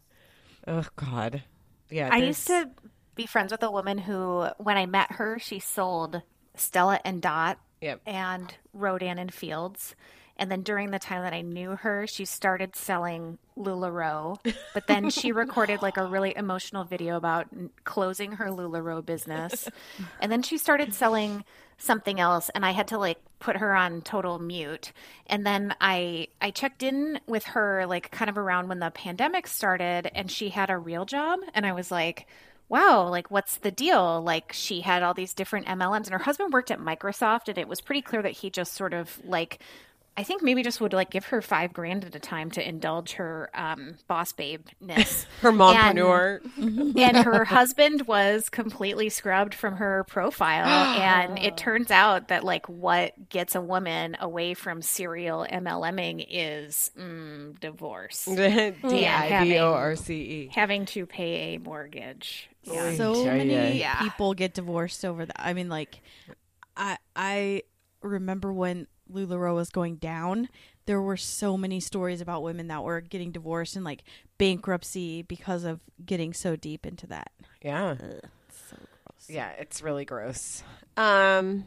Oh god. Yeah. I used to be friends with a woman who, when I met her, she sold Stella and Dot, yep. and Rodan and Fields. And then during the time that I knew her, she started selling LuLaRoe. But then she recorded like a really emotional video about closing her LuLaRoe business. And then she started selling something else, and I had to like put her on total mute. And then I checked in with her like kind of around when the pandemic started, and she had a real job, and I was like, wow, like what's the deal? Like she had all these different MLMs, and her husband worked at Microsoft, and it was pretty clear that he just sort of like, I think maybe just would like give her $5,000 at a time to indulge her boss babe-ness. Her mompreneur. And her husband was completely scrubbed from her profile. And it turns out that like what gets a woman away from serial MLMing is divorce. D-I-V-O-R-C-E. Having to pay a mortgage. Yeah. So many people get divorced over that. I mean, like I remember when LuLaRoe was going down, there were so many stories about women that were getting divorced and like bankruptcy because of getting so deep into that. Yeah. Ugh, it's so gross. Yeah, it's really gross. I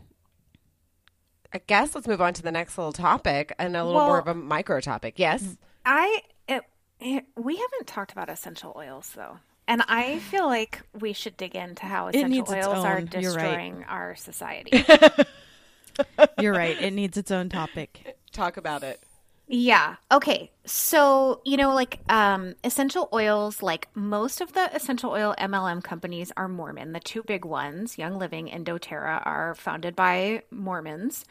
guess let's move on to the next little topic, and a little more of a micro topic. Yes. We haven't talked about essential oils though. And I feel like we should dig into how essential oils are destroying our society. You're right. It needs its own topic. Talk about it. Yeah. Okay. So, you know, like essential oils, like most of the essential oil MLM companies are Mormon. The 2 big ones, Young Living and doTERRA, are founded by Mormons,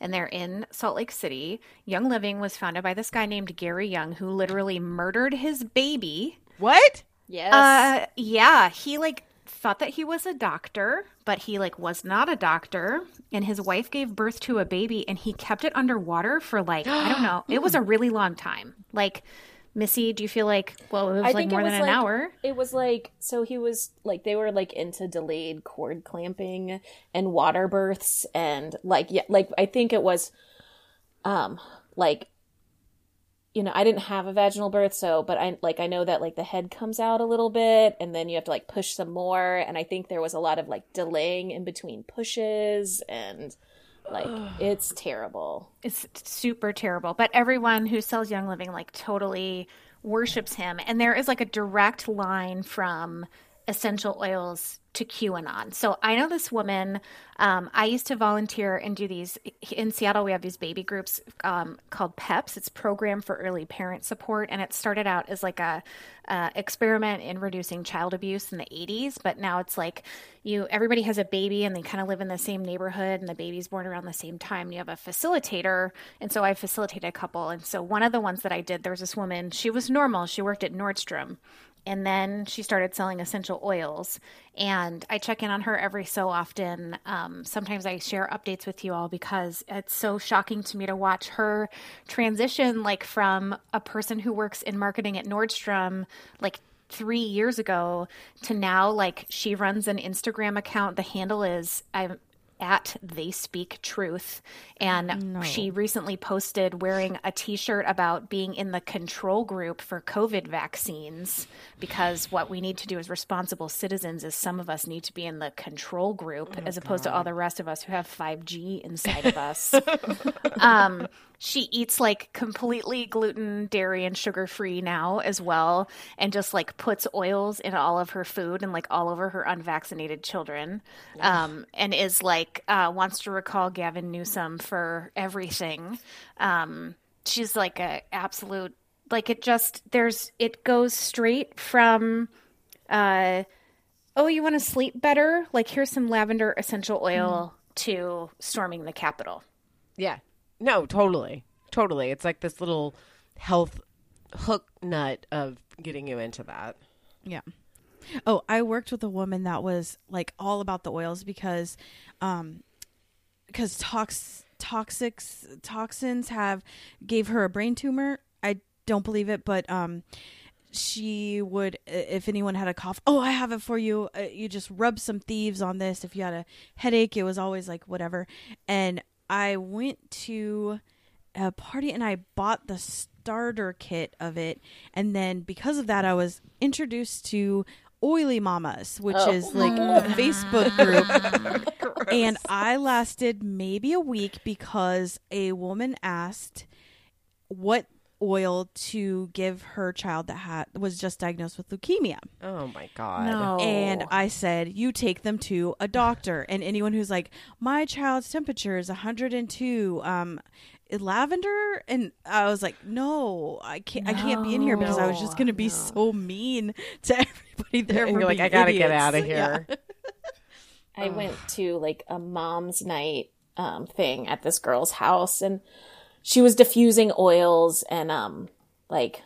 and they're in Salt Lake City. Young Living was founded by this guy named Gary Young, who literally murdered his baby. What? Yes. Yeah. He like thought that he was a doctor, but he like was not a doctor, and his wife gave birth to a baby, and he kept it underwater for like I don't know, it was a really long time. Like, Missy, do you feel like, well, it was like more than an hour? It was like, so he was like, they were like into delayed cord clamping and water births, and like, yeah, like I think it was like, you know, I didn't have a vaginal birth, so, but I know that like the head comes out a little bit, and then you have to like push some more. And I think there was a lot of like delaying in between pushes, and like it's terrible. It's super terrible. But everyone who sells Young Living like totally worships him. And there is like a direct line from essential oils to QAnon. So I know this woman, I used to volunteer and do these in Seattle. We have these baby groups called PEPS. It's Program for Early Parent Support. And it started out as like a experiment in reducing child abuse in the 80s. But now it's like everybody has a baby and they kind of live in the same neighborhood and the baby's born around the same time. And you have a facilitator. And so I facilitated a couple. And so one of the ones that I did, there was this woman, she was normal. She worked at Nordstrom. And then she started selling essential oils, and I check in on her every so often. Sometimes I share updates with you all because it's so shocking to me to watch her transition, like from a person who works in marketing at Nordstrom, like 3 years ago, to now, like she runs an Instagram account. The handle is at They Speak Truth. And she recently posted wearing a t-shirt about being in the control group for COVID vaccines, because what we need to do as responsible citizens is some of us need to be in the control group as opposed to all the rest of us who have 5G inside of us. She eats like completely gluten, dairy, and sugar free now as well, and just like puts oils in all of her food and like all over her unvaccinated children. And is like wants to recall Gavin Newsom for everything. She's like a absolute, like it just, there's, it goes straight from oh, you want to sleep better? Like here's some lavender essential oil to storming the Capitol. Yeah. No, totally. Totally. It's like this little health hook nut of getting you into that. Yeah. Oh, I worked with a woman that was like all about the oils because toxins gave her a brain tumor. I don't believe it, but she would, if anyone had a cough, oh, I have it for you. You just rub some thieves on this. If you had a headache, it was always like whatever. And I went to a party and I bought the starter kit of it. And then because of that, I was introduced to Oily Mamas, which is like a Facebook group. And I lasted maybe a week because a woman asked what oil to give her child that was just diagnosed with leukemia. Oh my God. No. And I said, you take them to a doctor. And anyone who's like, my child's temperature is 102, lavender. And I was like, no, I can't be in here because I was just going to be so mean to everybody there. And you're like, I gotta get out of here. Yeah. I went to like a mom's night thing at this girl's house, and she was diffusing oils, and like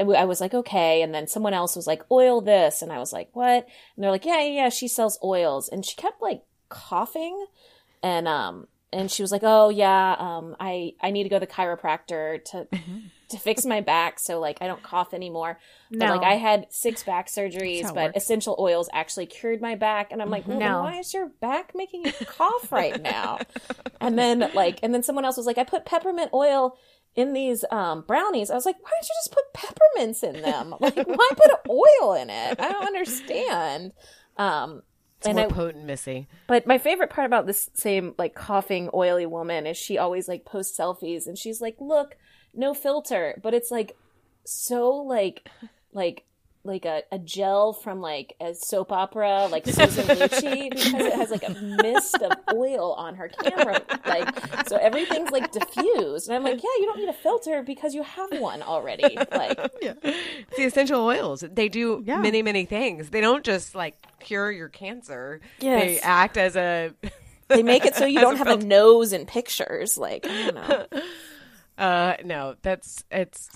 I was like, okay. And then someone else was like, oil this. And I was like, what? And they're like, yeah, she sells oils. And she kept like coughing, and she was like, oh yeah, I need to go to the chiropractor to fix my back so like I don't cough anymore. No. But like I had 6 back surgeries, but essential oils actually cured my back. And I'm like, well, no. Why is your back making you cough right now? and then someone else was like, I put peppermint oil in these brownies. I was like, why don't you just put peppermints in them? Like, why put oil in it? I don't understand. It's more potent, Missy. But my favorite part about this same like coughing oily woman is she always like posts selfies, and she's like, look, no filter, but it's like so like a gel from like a soap opera, like Susan Lucci, because it has like a mist of oil on her camera, like so everything's like diffused. And I'm like, yeah, you don't need a filter because you have one already. Like, yeah. It's the essential oils. They do many, many things. They don't just like cure your cancer. Yes. They act as a. They make it so you don't have a nose in pictures. Like, I don't know. No, that's it's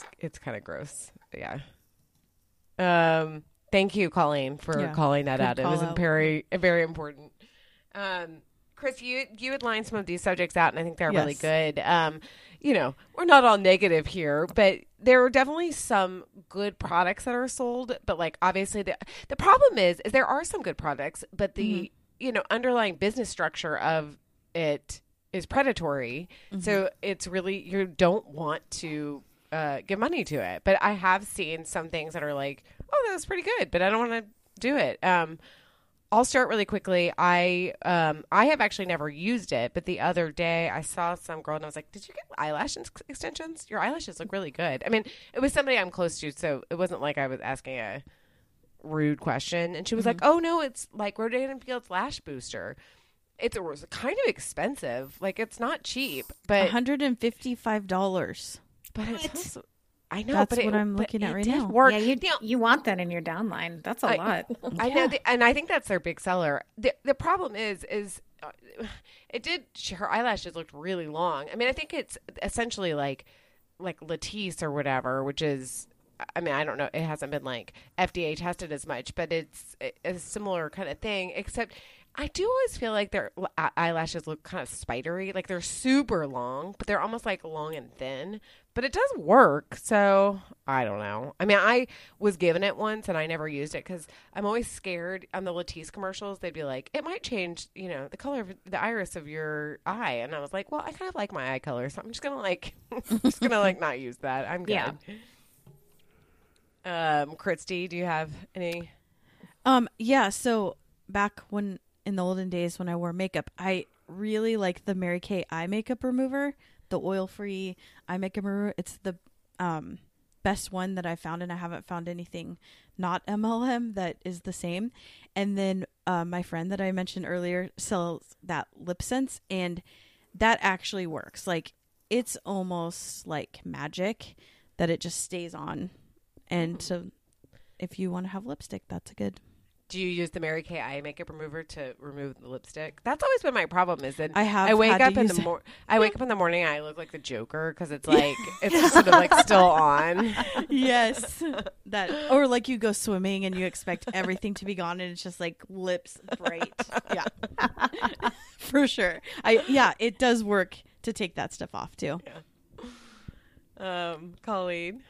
kind of gross. Yeah. Thank you, Colleen, for calling that out. It was very, very important. Chris, you had lined some of these subjects out, and I think they're really good. You know, we're not all negative here, but there are definitely some good products that are sold. But like, obviously, the problem is there are some good products, but the you know, underlying business structure of it is predatory. So it's really, you don't want to give money to it. But I have seen some things that are like, oh, that was pretty good, but I don't want to do it. I'll start really quickly. I have actually never used it, but the other day I saw some girl and I was like, did you get eyelash extensions? Your eyelashes look really good. I mean, it was somebody I'm close to, so it wasn't like I was asking a rude question. And she was like, oh, no, it's like Rodan and Fields Lash Booster. It was kind of expensive. Like, it's not cheep, but $155. But it's, I know, that's but what it, I'm looking at right now. Work. Yeah, you want that in your downline. That's a lot. I know, and I think that's their big seller. The problem is it did. Her eyelashes looked really long. I mean, I think it's essentially like Latisse or whatever, which is. I mean, I don't know. It hasn't been like FDA tested as much, but it's a similar kind of thing. Except I do always feel like their eyelashes look kind of spidery. Like they're super long, but they're almost like long and thin. But it does work. So I don't know. I mean, I was given it once and I never used it because I'm always scared on the Latisse commercials. They'd be like, it might change, you know, the color of the iris of your eye. And I was like, well, I kind of like my eye color. So I'm just going to not use that. I'm good. Yeah. Christy, do you have any? Yeah. So back when in the olden days when I wore makeup, I really liked the Mary Kay eye makeup remover, the oil-free eye makeup remover. It's the best one that I found, and I haven't found anything not MLM that is the same. And then my friend that I mentioned earlier sells that LipSense, and that actually works. Like it's almost like magic that it just stays on. And so if you want to have lipstick, that's a good. Do you use the Mary Kay eye makeup remover to remove the lipstick? That's always been my problem is that I wake up in the morning and I look like the Joker because it's like it's sort of like still on. Yes. That or like you go swimming and you expect everything to be gone and it's just like lips bright. Yeah. For sure. It does work to take that stuff off too. Yeah. Colleen.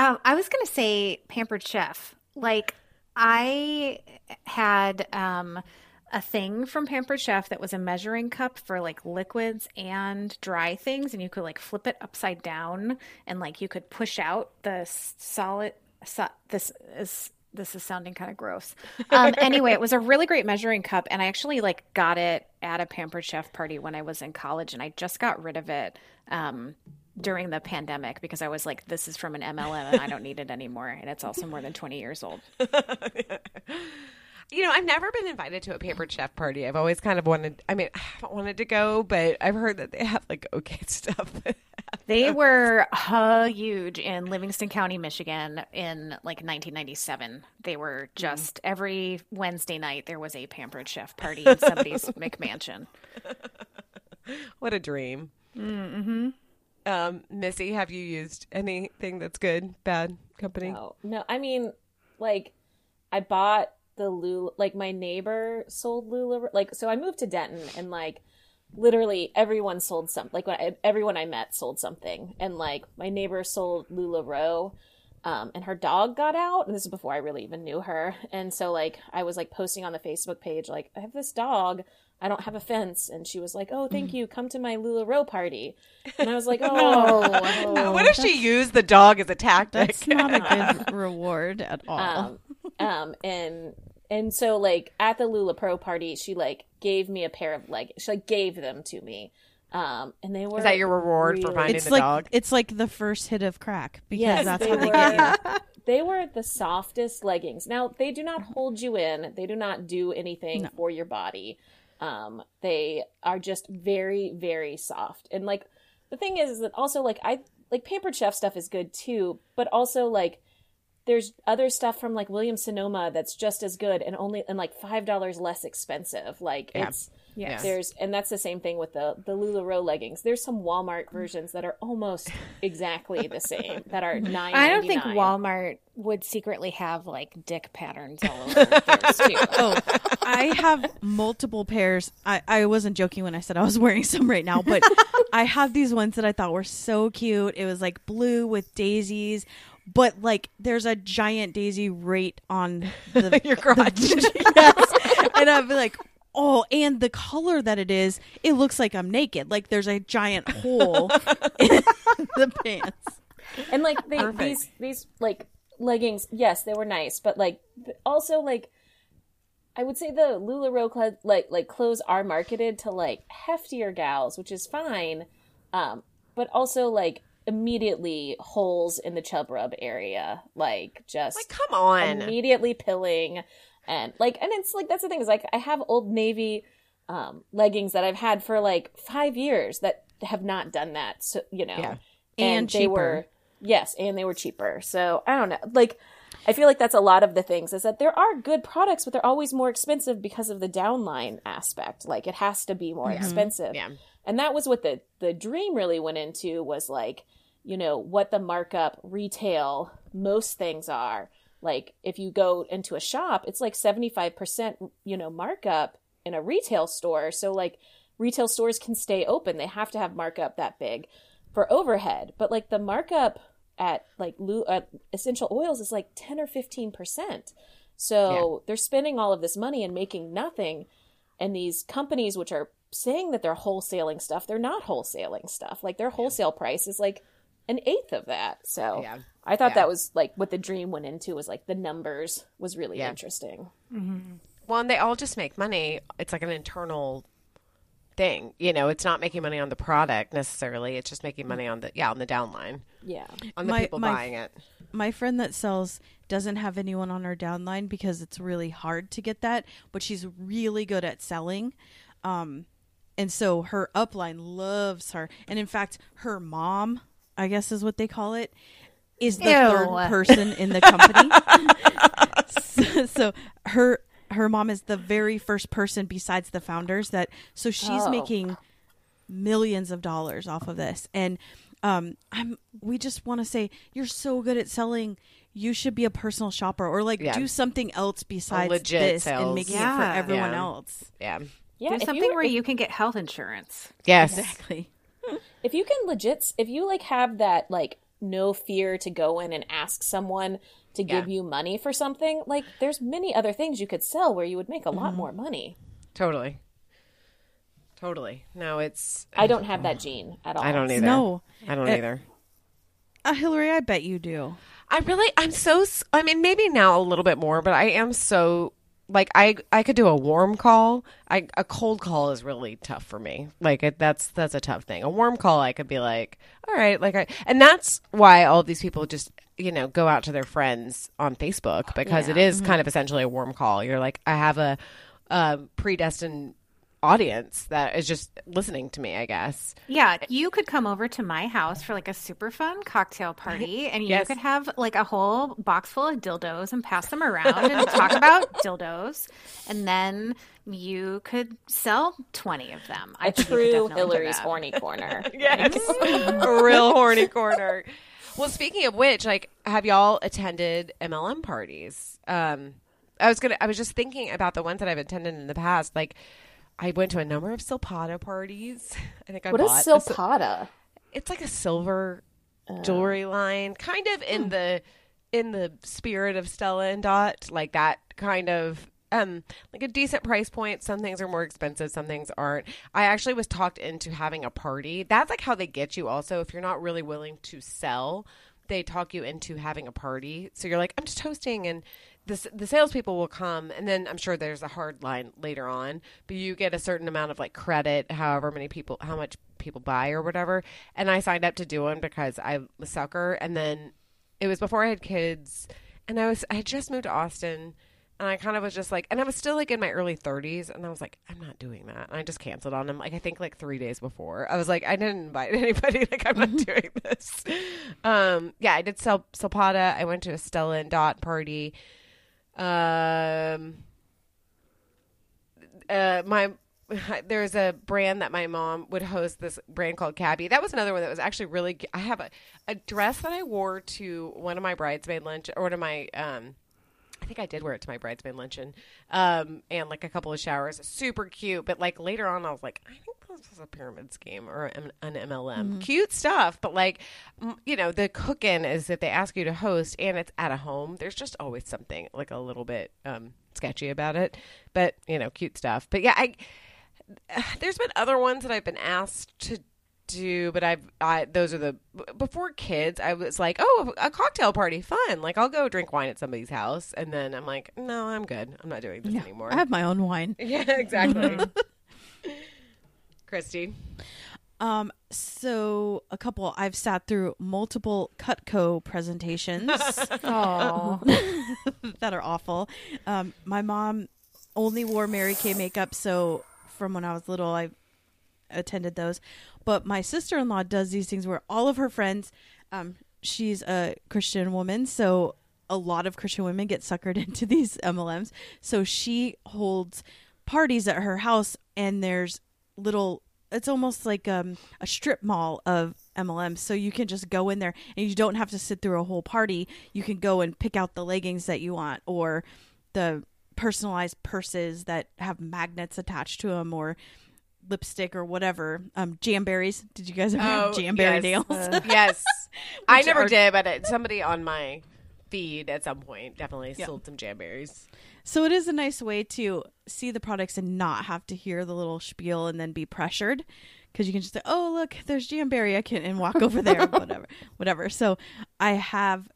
I was going to say Pampered Chef. Like, I had a thing from Pampered Chef that was a measuring cup for, like, liquids and dry things. And you could, like, flip it upside down. And, like, you could push out the solid – this is sounding kind of gross. Anyway, it was a really great measuring cup. And I actually, like, got it at a Pampered Chef party when I was in college. And I just got rid of it during the pandemic because I was like, this is from an MLM and I don't need it anymore. And it's also more than 20 years old. You know, I've never been invited to a Pampered Chef party. I've always kind of wanted, I mean, I haven't wanted to go, but I've heard that they have like okay stuff. They were huge in Livingston County, Michigan in like 1997. They were just every Wednesday night there was a Pampered Chef party in somebody's McMansion. What a dream. Mm-hmm. Missy, have you used anything that's good, bad company? No. I mean, like, I bought the my neighbor sold LuLaRoe. Like, so I moved to Denton, and like, literally everyone sold something. Like, everyone I met sold something, and like, my neighbor sold LuLaRoe, and her dog got out. And this is before I really even knew her. And so like, I was like posting on the Facebook page, like, I have this dog. I don't have a fence. And she was like, oh, thank you. Come to my LuLaRoe party. And I was like, oh. What if she used the dog as a tactic? That's not a good reward at all. And so, like, at the LuLaRoe party, she, like, gave me a pair of leggings. She, like, gave them to me. And they were. Is that your reward for finding the dog? It's like the first hit of crack because that's how they get you. They were the softest leggings. Now, they do not hold you in. They do not do anything for your body. They are just very, very soft. And like, the thing is that also like, I like Pampered Chef stuff is good too, but also like there's other stuff from like Williams Sonoma that's just as good and like $5 less expensive. Like and that's the same thing with the LuLaRoe leggings. There's some Walmart versions that are almost exactly the same that are $9.99. I don't think Walmart would secretly have like dick patterns all over theirs too. Oh, I have multiple pairs. I wasn't joking when I said I was wearing some right now, but I have these ones that I thought were so cute. It was like blue with daisies, but like there's a giant daisy right on your crotch. Yes. And I'd be like, oh, and the color that it is, it looks like I'm naked. Like there's a giant hole in the pants. And like these like leggings, yes, they were nice, but like also like I would say the LuLaRoe like clothes are marketed to like heftier gals, which is fine, but also like immediately holes in the chub rub area. Like, come on. Immediately pilling. And it's like, that's the thing is like, I have Old Navy leggings that I've had for like 5 years that have not done that. So, you know, yeah. And cheaper. They were cheaper. So I don't know. Like, I feel like that's a lot of the things is that there are good products, but they're always more expensive because of the downline aspect. Like it has to be more expensive. Yeah. And that was what the Dream really went into was like, you know, what the markup retail most things are. Like if you go into a shop, it's like 75%, you know, markup in a retail store. So like retail stores can stay open. They have to have markup that big for overhead. But like the markup at like essential oils is like 10 or 15%. So they're spending all of this money and making nothing. And these companies, which are saying that they're wholesaling stuff, they're not wholesaling stuff. Like their wholesale price is like an eighth of that. So I thought that was like what the Dream went into was like the numbers was really interesting. Mm-hmm. Well, and they all just make money. It's like an internal thing, you know, it's not making money on the product necessarily. It's just making money on the on the downline. Yeah, on the people buying it. My friend that sells doesn't have anyone on her downline because it's really hard to get that, but she's really good at selling. And so her upline loves her, and in fact, her mom, I guess is what they call it, is the third person in the company. So her mom is the very first person besides the founders that, so she's making millions of dollars off of this. And we just want to say, you're so good at selling. You should be a personal shopper or like do something else besides this sales. And making it for everyone else. Yeah. Do something where you can get health insurance. Yes. Exactly. If you can if you like have that like no fear to go in and ask someone to give you money for something, like there's many other things you could sell where you would make a lot more money. Totally. No, I don't have that gene at all. I don't either. No. I don't either. Hillary, I bet you do. I mean, maybe now a little bit more, but I am so like, I could do a warm call. A cold call is really tough for me. Like that's a tough thing. A warm call, I could be like, all right, like and that's why all these people just, you know, go out to their friends on Facebook because it is kind of essentially a warm call. You're like, I have a predestined audience that is just listening to me, I guess. Yeah. You could come over to my house for like a super fun cocktail party and you could have like a whole box full of dildos and pass them around and talk about dildos. And then you could sell 20 of them. A true Hillary's horny corner. Yes. A real horny corner. Well, speaking of which, like, have y'all attended MLM parties? I was just thinking about the ones that I've attended in the past. Like, I went to a number of Silpada parties. I think I bought. What is Silpada? It's like a silver jewelry line, kind of in the spirit of Stella and Dot, like that kind of like a decent price point. Some things are more expensive, some things aren't. I actually was talked into having a party. That's like how they get you. Also, if you're not really willing to sell, they talk you into having a party. So you're like, I'm just hosting, and the salespeople will come, and then I'm sure there's a hard line later on, but you get a certain amount of like credit, how much people buy or whatever. And I signed up to do one because I'm a sucker. And then it was before I had kids, and I had just moved to Austin, and I kind of was just like, and I was still like in my early 30s, and I was like, I'm not doing that. And I just canceled on them. Like, I think like 3 days before I was like, I didn't invite anybody. Like, I'm not doing this. I did sell Silpada. I went to a Stella and Dot party. There's a brand that my mom would host, this brand called Cabby. That was another one that was actually really, I have a dress that I wore to one of my bridesmaid lunch, or one of my, I think I did wear it to my bridesmaid luncheon, and like a couple of showers. Super cute. But like later on, I was like, I think this was a pyramid scheme or an MLM. Mm-hmm. Cute stuff. But like, you know, the cook-in is that they ask you to host and it's at a home. There's just always something like a little bit sketchy about it. But, you know, cute stuff. But yeah, there's been other ones that I've been asked to do, but those are the, before kids, I was like, oh, a cocktail party, fun, like I'll go drink wine at somebody's house, and then I'm like, no, I'm good, I'm not doing this anymore. I have my own wine. Yeah, exactly. Christy, So a couple, I've sat through multiple Cutco presentations that are awful. My mom only wore Mary Kay makeup. So from when I was little, I attended those. But my sister-in-law does these things where all of her friends, she's a Christian woman. So a lot of Christian women get suckered into these MLMs. So she holds parties at her house and there's little... It's almost like a strip mall of MLMs. So you can just go in there and you don't have to sit through a whole party. You can go and pick out the leggings that you want or the personalized purses that have magnets attached to them or lipstick or whatever. Jamberries. Did you guys ever have Jamberry deals? Yes. I never did, but somebody on my feed at some point definitely sold some Jamberries. So it is a nice way to see the products and not have to hear the little spiel and then be pressured, because you can just say, oh, look, there's Jamberry, and walk over there, whatever. So I have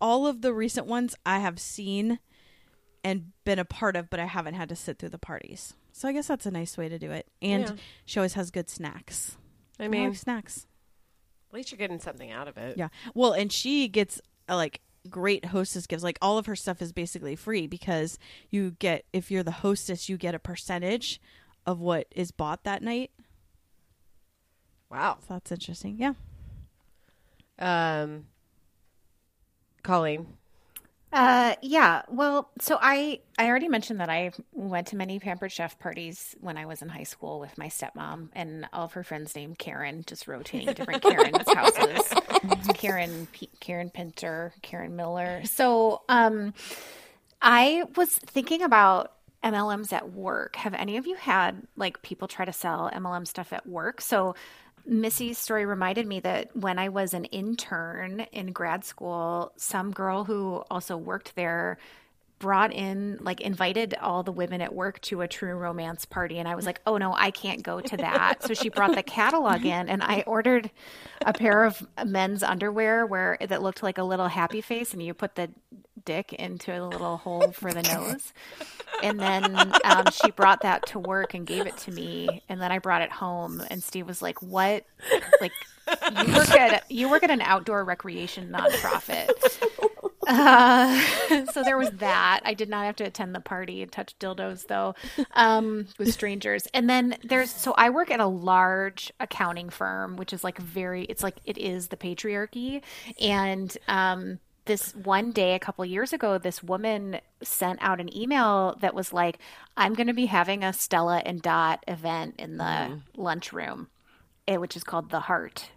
all of the recent ones I have seen and been a part of, but I haven't had to sit through the parties. So I guess that's a nice way to do it. And she always has good snacks. I like snacks. At least you're getting something out of it. Yeah. Well, and she gets great hostess gifts. Like all of her stuff is basically free, because you get, if you're the hostess, you get a percentage of what is bought that night. Wow. So that's interesting. Yeah. Colleen. Yeah. Well, so I already mentioned that I went to many Pampered Chef parties when I was in high school with my stepmom, and all of her friends named Karen, just rotating different Karen's houses. Karen Pinter, Karen Miller. So I was thinking about MLMs at work. Have any of you had people try to sell MLM stuff at work? So Missy's story reminded me that when I was an intern in grad school, some girl who also worked there brought in, invited all the women at work to a True Romance party. And I was like, oh no, I can't go to that. So she brought the catalog in, and I ordered a pair of men's underwear that looked like a little happy face, and you put the dick into a little hole for the nose. And then she brought that to work and gave it to me. And then I brought it home, and Steve was like, what? You work at an outdoor recreation nonprofit. So there was that. I did not have to attend the party and touch dildos, though, with strangers. And then so I work at a large accounting firm, which is it is the patriarchy. And this one day a couple years ago, this woman sent out an email that was like, I'm going to be having a Stella and Dot event in the lunchroom, which is called The Heart.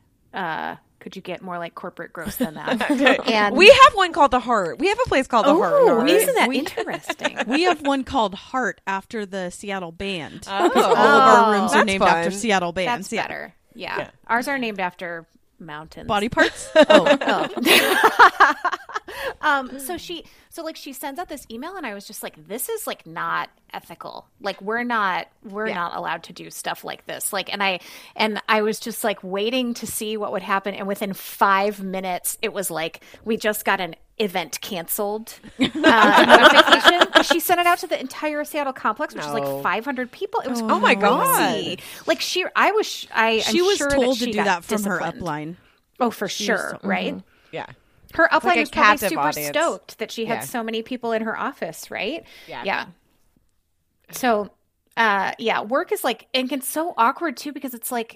Could you get more corporate gross than that? And we have one called The Heart. We have a place called The Heart. Isn't that interesting? We have one called Heart after the Seattle band. Oh. All of our rooms are named after Seattle bands. That's better. Yeah. Ours are named after mountains. Body parts? Oh. So she sends out this email, and I was just like, this is not ethical. We're not allowed to do stuff like this. And I was just waiting to see what would happen. And within 5 minutes, it was we just got an event canceled notification. She sent it out to the entire Seattle complex, which is 500 people. It was crazy. My God. She was told to do that from her upline. Oh, for sure. Right. Mm-hmm. Yeah. Her upline was probably super stoked that she had so many people in her office, right? Yeah. So, work is and it's so awkward too, because it's I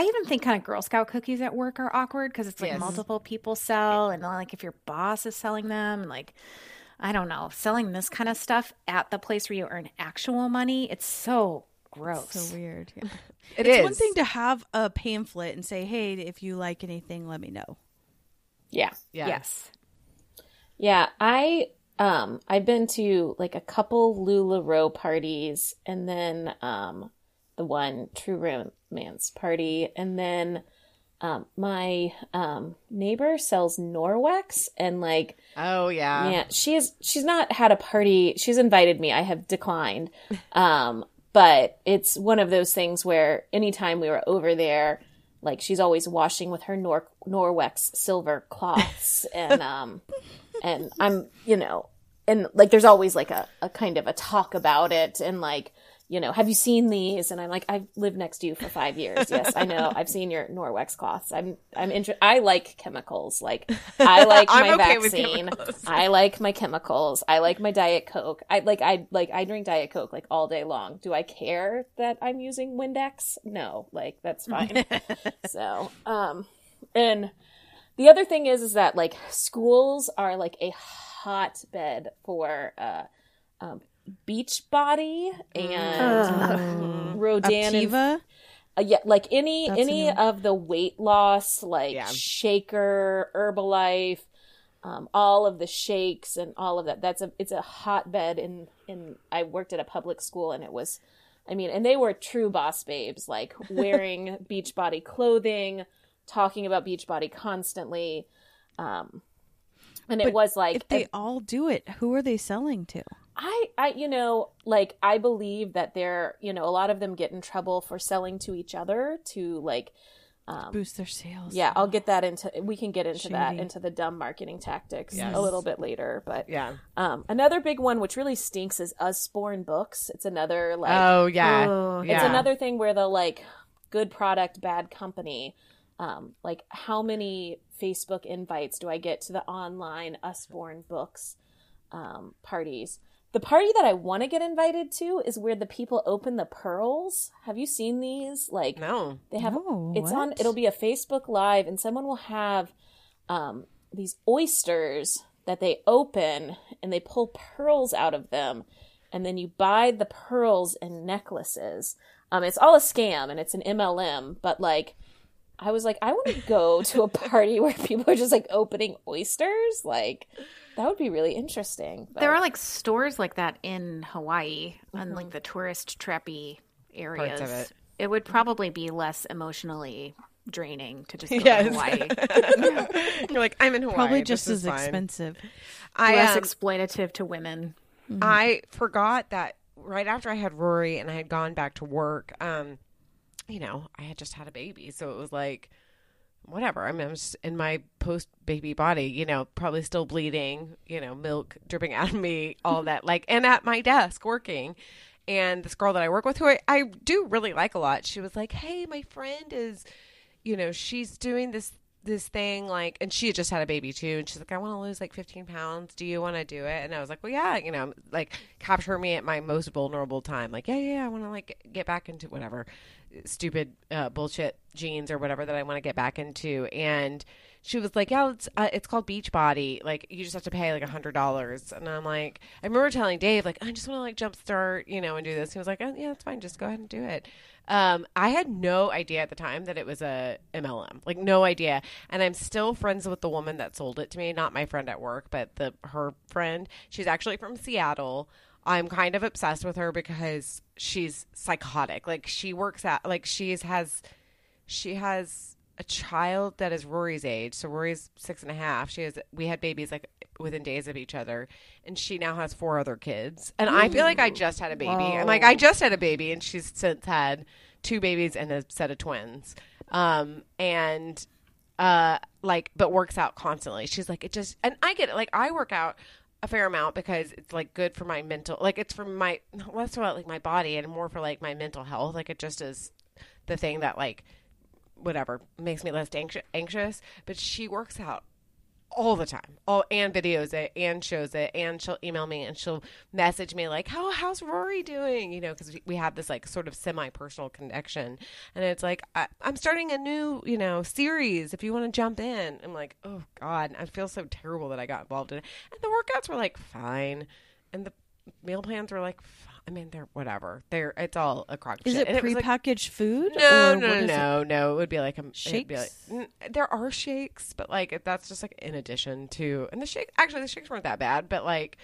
even think kind of Girl Scout cookies at work are awkward, because it's multiple people sell, and if your boss is selling them, I don't know, selling this kind of stuff at the place where you earn actual money, it's so gross. So weird. Yeah. It's one thing to have a pamphlet and say, hey, if you like anything, let me know. Yeah. Yes. Yeah. I've been to a couple LuLaRoe parties, and then the one True Romance party, and then my neighbor sells Norwex, and she's not had a party. She's invited me. I have declined. But it's one of those things where anytime we were over there, she's always washing with her Norwex silver cloths, and and I'm there's always a kind of a talk about it, and you know, have you seen these? And I'm like, I've lived next to you for 5 years. Yes, I know. I've seen your Norwex cloths. I like chemicals. Like, I like my vaccine. I like my chemicals. I like my Diet Coke. I drink Diet Coke like all day long. Do I care that I'm using Windex? No, like that's fine. So, and the other thing is that like schools are like a hotbed for, Beachbody and Rodan and yeah, like any of the weight loss, like Shaker, Herbalife, all of the shakes and all of that. It's a hotbed. And I worked at a public school, and it was, I mean, and they were true boss babes, like wearing Beachbody clothing, talking about Beachbody constantly. And it was like, if they all do it, who are they selling to? I believe that they're, you know, a lot of them get in trouble for selling to each other to like boost their sales. Yeah, I'll get that into, we can get into that, into the dumb marketing tactics a little bit later. But yeah, another big one, which really stinks, is Usborne Books. It's another like, it's another thing where the like good product, bad company. Like how many Facebook invites do I get to the online Usborne Books parties? The party that I want to get invited to is where the people open the pearls. Have you seen these? Like, no, they have. No, it's what? On. It'll be a Facebook Live, and someone will have these oysters that they open, and they pull pearls out of them, and then you buy the pearls in necklaces. It's all a scam, and it's an MLM. But like, I was like, I want to go to a party where people are just like opening oysters, like. That would be really interesting. But there are like stores like that in Hawaii on like the tourist trappy areas. Parts of it. It would probably be less emotionally draining to just go to Hawaii. You're like, I'm in Hawaii. Probably just as expensive. Less exploitative to women. Mm-hmm. I forgot that right after I had Rory and I had gone back to work, you know, I had just had a baby. So it was like, whatever. I mean, I'm just in my post-baby body, you know, probably still bleeding, you know, milk dripping out of me, all that, like, and at my desk working. And this girl that I work with, who I do really like a lot, she was like, hey, my friend is, you know, she's doing this thing, like, and she had just had a baby too. And she's like, I want to lose like 15 pounds. Do you want to do it? And I was like, well, yeah, you know, like capture me at my most vulnerable time. Like, yeah, I want to like get back into whatever stupid bullshit jeans or whatever that I want to get back into. And she was like, yeah, it's called Beachbody. Like, you just have to pay like $100. And I'm like, I remember telling Dave, like, I just want to like jumpstart, you know, and do this. He was like, oh, yeah, that's fine. Just go ahead and do it. I had no idea at the time that it was a MLM, like no idea. And I'm still friends with the woman that sold it to me, not my friend at work, but her friend. She's actually from Seattle. I'm kind of obsessed with her because she's psychotic. Like she works at, like she has a child that is Rory's age. So Rory's 6.5. We had babies like within days of each other, and she now has 4 other kids. And I feel like I just had a baby. Whoa. I'm like, I just had a baby, and she's since had 2 babies and a set of twins. But works out constantly. She's like, it just, and I get it. Like I work out a fair amount because it's like good for my mental, like it's for my, less about like my body and more for like my mental health. Like it just is the thing that like, whatever makes me less anxious, but she works out all the time, and videos it and shows it, and she'll email me and she'll message me like, how's Rory doing? You know, cause we have this like sort of semi-personal connection, and it's like, I'm starting a new, you know, series if you want to jump in. I'm like, oh God, I feel so terrible that I got involved in it. And the workouts were like fine. And the meal plans were like, I mean, they're whatever. It's all a crock. Is it prepackaged food? No. It would be like a shake. There are shakes, but like that's just like in addition to. And the shakes weren't that bad, but like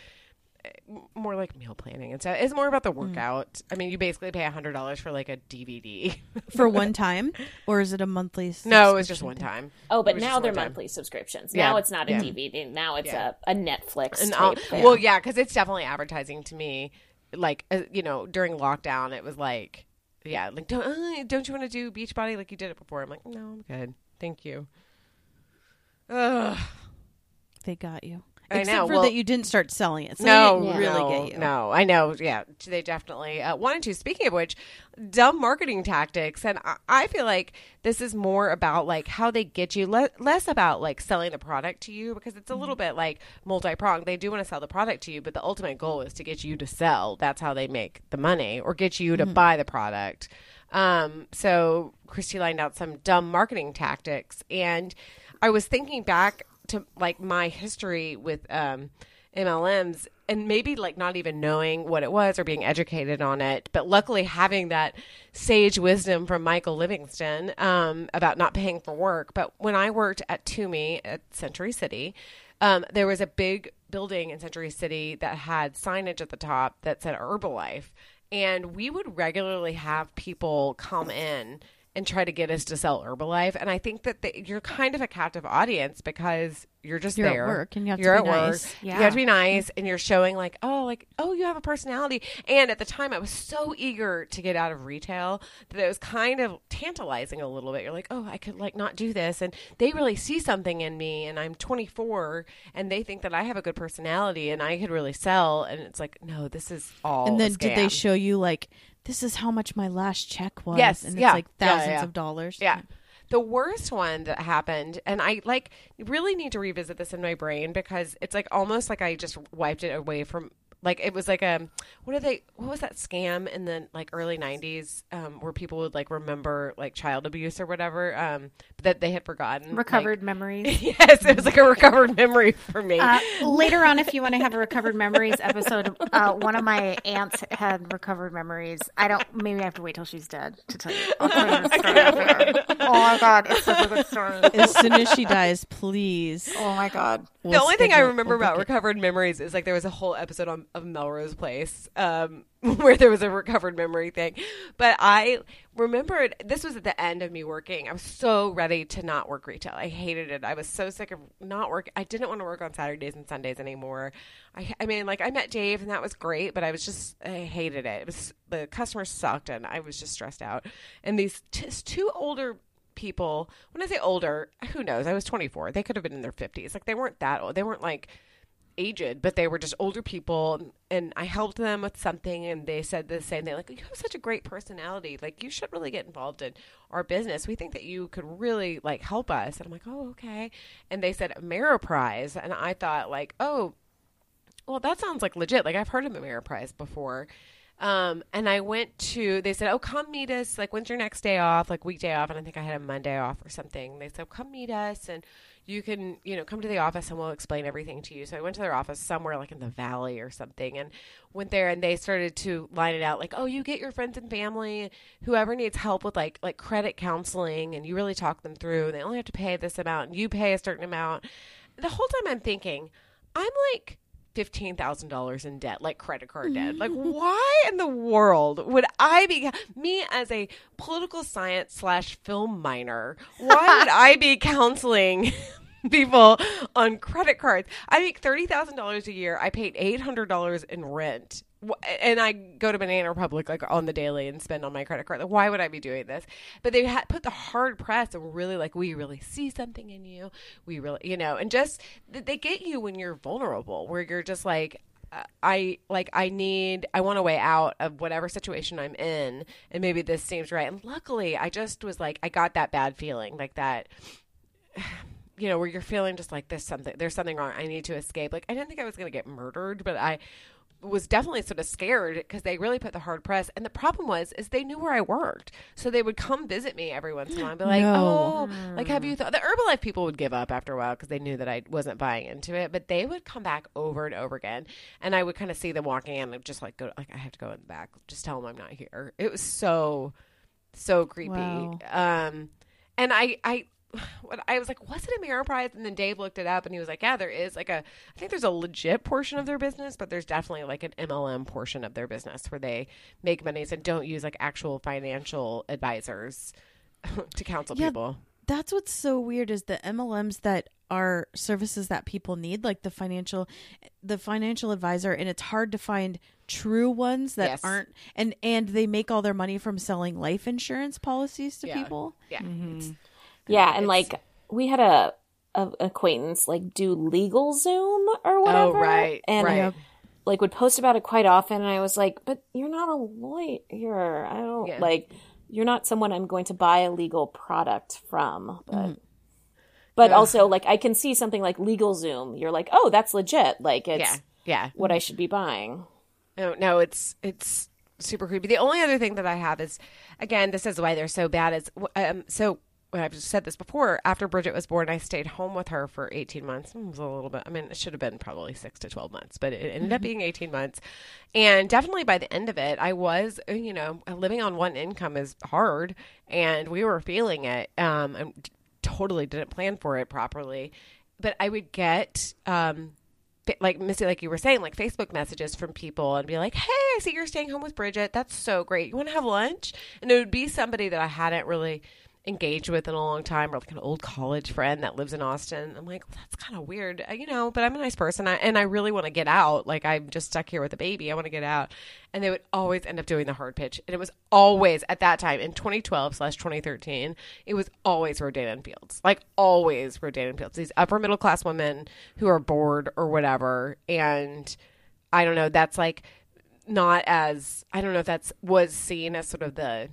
more like meal planning and stuff. It's more about the workout. I mean, you basically pay $100 for like a DVD for one time, or is it a monthly? No, it's just one time. Oh, but now they're monthly subscriptions. Yeah. Now it's not a DVD. Now it's a Netflix. Well, yeah, because it's definitely advertising to me. Like, you know, during lockdown, it was like, yeah, like, don't you want to do Beachbody like you did it before? I'm like, no, I'm good. Thank you. Ugh. They got you. Except for that you didn't start selling it. So no, they didn't really get you. No, I know. Yeah, they definitely wanted to. Speaking of which, dumb marketing tactics. And I feel like this is more about like how they get you, less about like selling the product to you, because it's a little bit like multi-pronged. They do want to sell the product to you, but the ultimate goal is to get you to sell. That's how they make the money, or get you to buy the product. So Christy lined out some dumb marketing tactics. And I was thinking back to like my history with MLMs, and maybe like not even knowing what it was or being educated on it, but luckily having that sage wisdom from Michael Livingston about not paying for work. But when I worked at Toomey at Century City, there was a big building in Century City that had signage at the top that said Herbalife, and we would regularly have people come in and try to get us to sell Herbalife. And I think that you're kind of a captive audience, because you're just there. You're at work, and you have to be nice, and you're showing like, oh, you have a personality. And at the time, I was so eager to get out of retail that it was kind of tantalizing a little bit. You're like, oh, I could like not do this, and they really see something in me, and I'm 24, and they think that I have a good personality, and I could really sell. And it's like, no, this is all. And then a scam. Did they show you like, this is how much my last check was? Yes, and it's like thousands of dollars. Yeah. The worst one that happened, and I like really need to revisit this in my brain, because it's like almost like I just wiped it away from, like it was like what was that scam in the like early 90s where people would like remember like child abuse or whatever that they had forgotten? Recovered memories. Yes, it was like a recovered memory for me. Later on, if you want to have a recovered memories episode, one of my aunts had recovered memories. Maybe I have to wait till she's dead to tell you. I'll tell you the story after. Oh my God, it's such a good story. As soon as she dies, please. Oh my God. The only thing I remember about recovered memories is like there was a whole episode of Melrose Place where there was a recovered memory thing. But I remembered, this was at the end of me working. I was so ready to not work retail. I hated it. I was so sick of not working. I didn't want to work on Saturdays and Sundays anymore. I mean, like I met Dave and that was great, but I hated it. It was, the customers sucked and I was just stressed out. And these two older people, when I say older, who knows? I was 24. They could have been in their 50s. Like they weren't that old. They weren't like aged, but they were just older people, and I helped them with something, and they said the same thing, like, you have such a great personality, like you should really get involved in our business, we think that you could really like help us. And I'm like, oh, okay. And they said Ameriprise, and I thought like, oh well, that sounds like legit, like I've heard of Ameriprise before. And I went to, they said, oh, come meet us. Like, when's your next day off? Like weekday off. And I think I had a Monday off or something. They said, oh, come meet us and you can, you know, come to the office and we'll explain everything to you. So I went to their office somewhere like in the valley or something, and went there, and they started to line it out. Like, oh, you get your friends and family, whoever needs help with like credit counseling, and you really talk them through, and they only have to pay this amount and you pay a certain amount. The whole time I'm thinking, I'm like $15,000 in debt, like credit card debt. Like, why in the world would I be, me as a political science / film minor, why would I be counseling people on credit cards? I make $30,000 a year. I paid $800 in rent, and I go to Banana Republic like on the daily and spend on my credit card. Like, why would I be doing this? But they had put the hard press and were really like, we really see something in you. We really, you know, and just they get you when you're vulnerable, where you're just like, I want a way out of whatever situation I'm in, and maybe this seems right. And luckily, I just was like, I got that bad feeling, like that, you know, where you're feeling just like there's something wrong. I need to escape. Like, I didn't think I was going to get murdered, but I was definitely sort of scared, because they really put the hard press. And the problem was they knew where I worked. So they would come visit me every once in a while and be like, like, have you thought? The Herbalife people would give up after a while because they knew that I wasn't buying into it, but they would come back over and over again. And I would kind of see them walking in and just like, go, like, I have to go in the back. Just tell them I'm not here. It was so, so creepy. Wow. And I was like, what's an Ameriprise? And then Dave looked it up, and he was like, yeah, there is like I think there's a legit portion of their business, but there's definitely like an MLM portion of their business where they make monies and don't use like actual financial advisors to counsel people. That's what's so weird, is the MLMs that are services that people need, like the financial advisor, and it's hard to find true ones that aren't, and they make all their money from selling life insurance policies to people. Yeah. Mm-hmm. Yeah, and like we had a acquaintance, like, do legal Zoom or whatever. Oh, right. And right. Like, would post about it quite often. And I was like, but you're not a lawyer. I don't, yeah. like, you're not someone I'm going to buy a legal product from. But, but yeah. also, like, I can see something like legal Zoom. You're like, oh, that's legit. Like, it's what I should be buying. No, it's super creepy. The only other thing that I have is, again, this is why they're so bad. Is so I've just said this before. After Bridget was born, I stayed home with her for 18 months. It was a little bit. I mean, it should have been probably 6 to 12 months, but it ended up being 18 months. And definitely by the end of it, I was, you know, living on one income is hard, and we were feeling it. I totally didn't plan for it properly, but I would get. Like Missy, like you were saying, like Facebook messages from people and be like, hey, I see you're staying home with Bridget. That's so great. You want to have lunch? And it would be somebody that I hadn't really engaged with in a long time, or like an old college friend that lives in Austin. I'm like, well, that's kind of weird, you know, but I'm a nice person. And I really want to get out. Like, I'm just stuck here with a baby. I want to get out. And they would always end up doing the hard pitch. And it was always at that time in 2012/2013, it was always Rodan and Fields, like always Rodan and Fields, these upper middle class women who are bored or whatever. And I don't know, that's like not as, I don't know if that's was seen as sort of the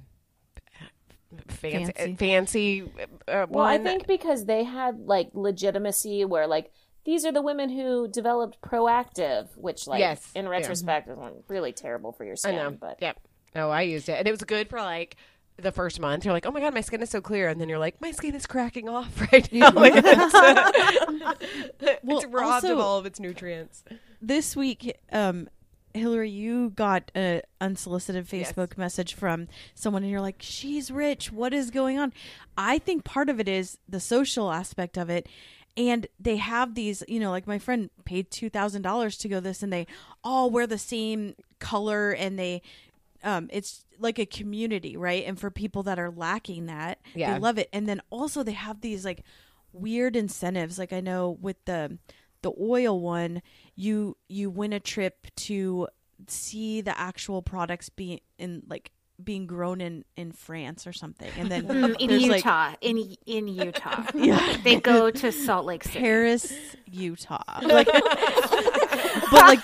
fancy well, I think because they had like legitimacy where like these are the women who developed Proactive, which like in retrospect is really terrible for your skin. I know. But I used it and it was good for like the first month. You're like, oh my god, my skin is so clear, and then you're like, my skin is cracking off right now. Like, it's robbed also, of all of its nutrients. This week, Hillary, you got an unsolicited Facebook message from someone and you're like, she's rich. What is going on? I think part of it is the social aspect of it. And they have these, you know, like my friend paid $2,000 to go this and they all wear the same color and they, it's like a community, right? And for people that are lacking that, they love it. And then also they have these like weird incentives. Like I know with the oil one, you win a trip to see the actual products being grown in France or something, and then in Utah they go to Salt Lake City, Paris, Utah, like, but like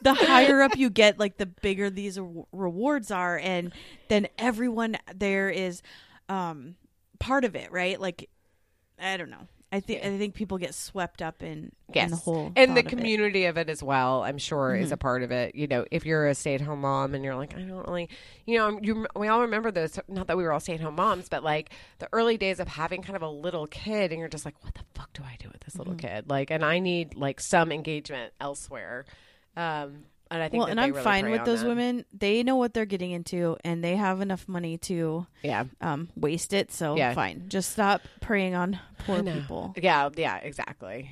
the higher up you get, like the bigger these rewards are, and then everyone there is part of it, right? Like I don't know. I think people get swept up in the whole and the community of it as well. I'm sure is a part of it. You know, if you're a stay-at-home mom and you're like, I don't really, you know, we all remember those. Not that we were all stay-at-home moms, but like the early days of having kind of a little kid, and you're just like, what the fuck do I do with this little kid? Like, and I need like some engagement elsewhere. And I think that I'm really fine with those women. They know what they're getting into, and they have enough money to waste it. So fine, just stop preying on poor people. Yeah, exactly.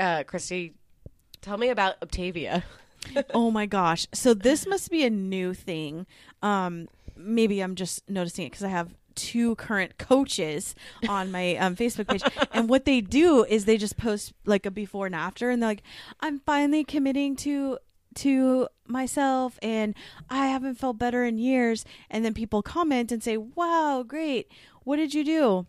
Christy, tell me about Optavia. Oh my gosh! So this must be a new thing. Maybe I'm just noticing it because I have 2 current coaches on my Facebook page, and what they do is they just post like a before and after, and they're like, I'm finally committing to myself and I haven't felt better in years, and then people comment and say, wow, great, what did you do?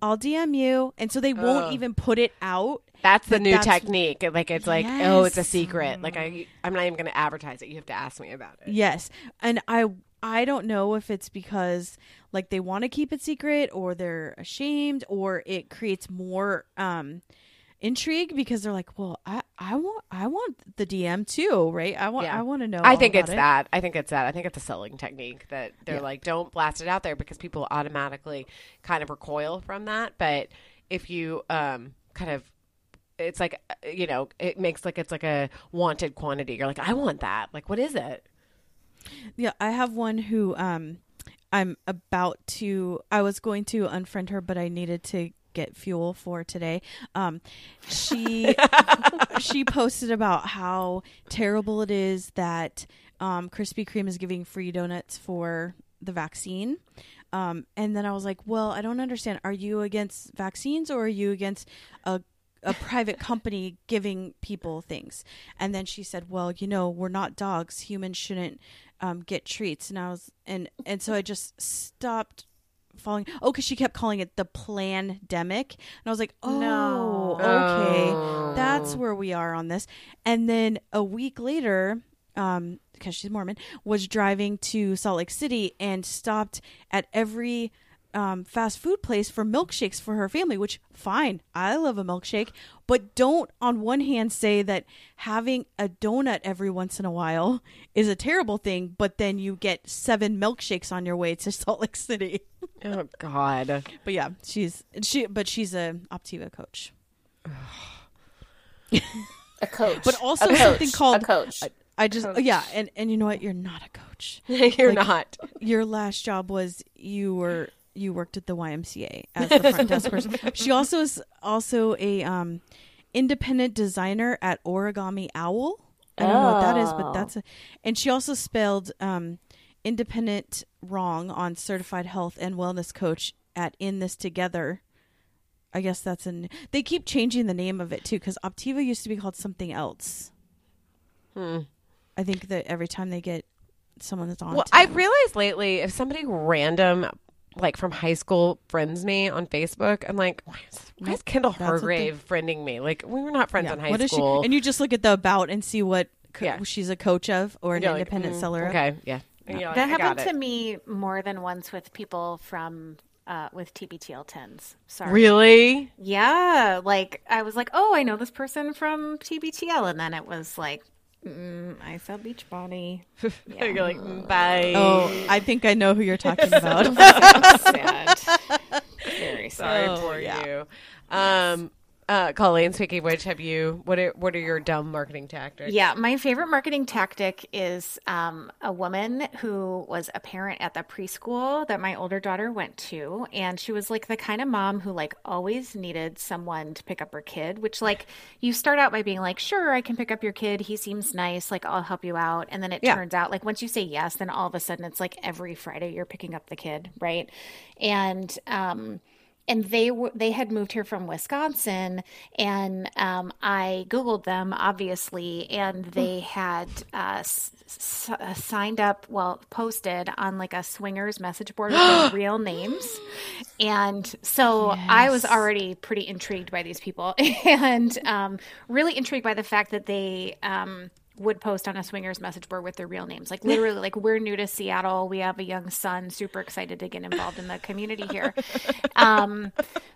I'll DM you. And so they won't even put it out. That's the new technique. Like, it's like, oh, it's a secret. Like, I'm not even going to advertise it. You have to ask me about it. Yes. And I don't know if it's because like they want to keep it secret or they're ashamed, or it creates more intrigue because they're like, well, I want the DM too, right? I want to know. I think it's a selling technique that they're like, don't blast it out there because people automatically kind of recoil from that. But if you kind of, it's like, you know, it makes like, it's like a wanted quantity. You're like, I want that. Like, what is it? Yeah, I have one who I was going to unfriend her, but I needed to get fuel for today. She posted about how terrible it is that Krispy Kreme is giving free donuts for the vaccine. And then I was like, well, I don't understand. Are you against vaccines or are you against a private company giving people things? And then she said, well, you know, we're not dogs. Humans shouldn't get treats. And so I just stopped falling. Oh, because she kept calling it the plandemic. And I was like, oh, no. Okay. Oh. That's where we are on this. And then a week later, because she's Mormon, was driving to Salt Lake City and stopped at every fast food place for milkshakes for her family, which fine. I love a milkshake, but don't on one hand say that having a donut every once in a while is a terrible thing, but then you get 7 milkshakes on your way to Salt Lake City. Oh God. But yeah, she's a Optavia coach. A coach. But also coach. Something called a coach. I just, yeah, and you know what? You're not a coach. You're like, not. Your last job was you worked at the YMCA as the front desk person. She also is a independent designer at Origami Owl. I don't know what that is, but that's and she also spelled independent wrong on certified health and wellness coach at In This Together. I guess that's they keep changing the name of it too, because Optavia used to be called something else. Hmm. I think that every time they get someone that's on. Well, I realized lately, if somebody random, like from high school, friends me on Facebook, I'm like, why is Kendall Hargrave friending me? Like, we were not friends in high school. And you just look at the about and see what she's a coach of or an independent seller. Okay, yeah. Yeah. That happened to me more than once with people from with TBTL 10s. Sorry. Really? Yeah. Like, I was like, oh, I know this person from TBTL. And then it was like, I saw Beachbody. Yeah. You're like, bye. Oh, I think I know who you're talking about. Sad. Very sorry for you. Yes. Colleen, speaking of which, what are your dumb marketing tactics? Yeah, my favorite marketing tactic is a woman who was a parent at the preschool that my older daughter went to, and she was like the kind of mom who like always needed someone to pick up her kid, which like you start out by being like, sure, I can pick up your kid, he seems nice, like I'll help you out, and then it turns out like once you say yes, then all of a sudden it's like every Friday you're picking up the kid, right? And and they had moved here from Wisconsin, and I Googled them, obviously, and they had signed up, posted on like a swingers message board with their real names. And so I was already pretty intrigued by these people and really intrigued by the fact that they would post on a swingers message board with their real names. Like literally, like we're new to Seattle. We have a young son, super excited to get involved in the community here.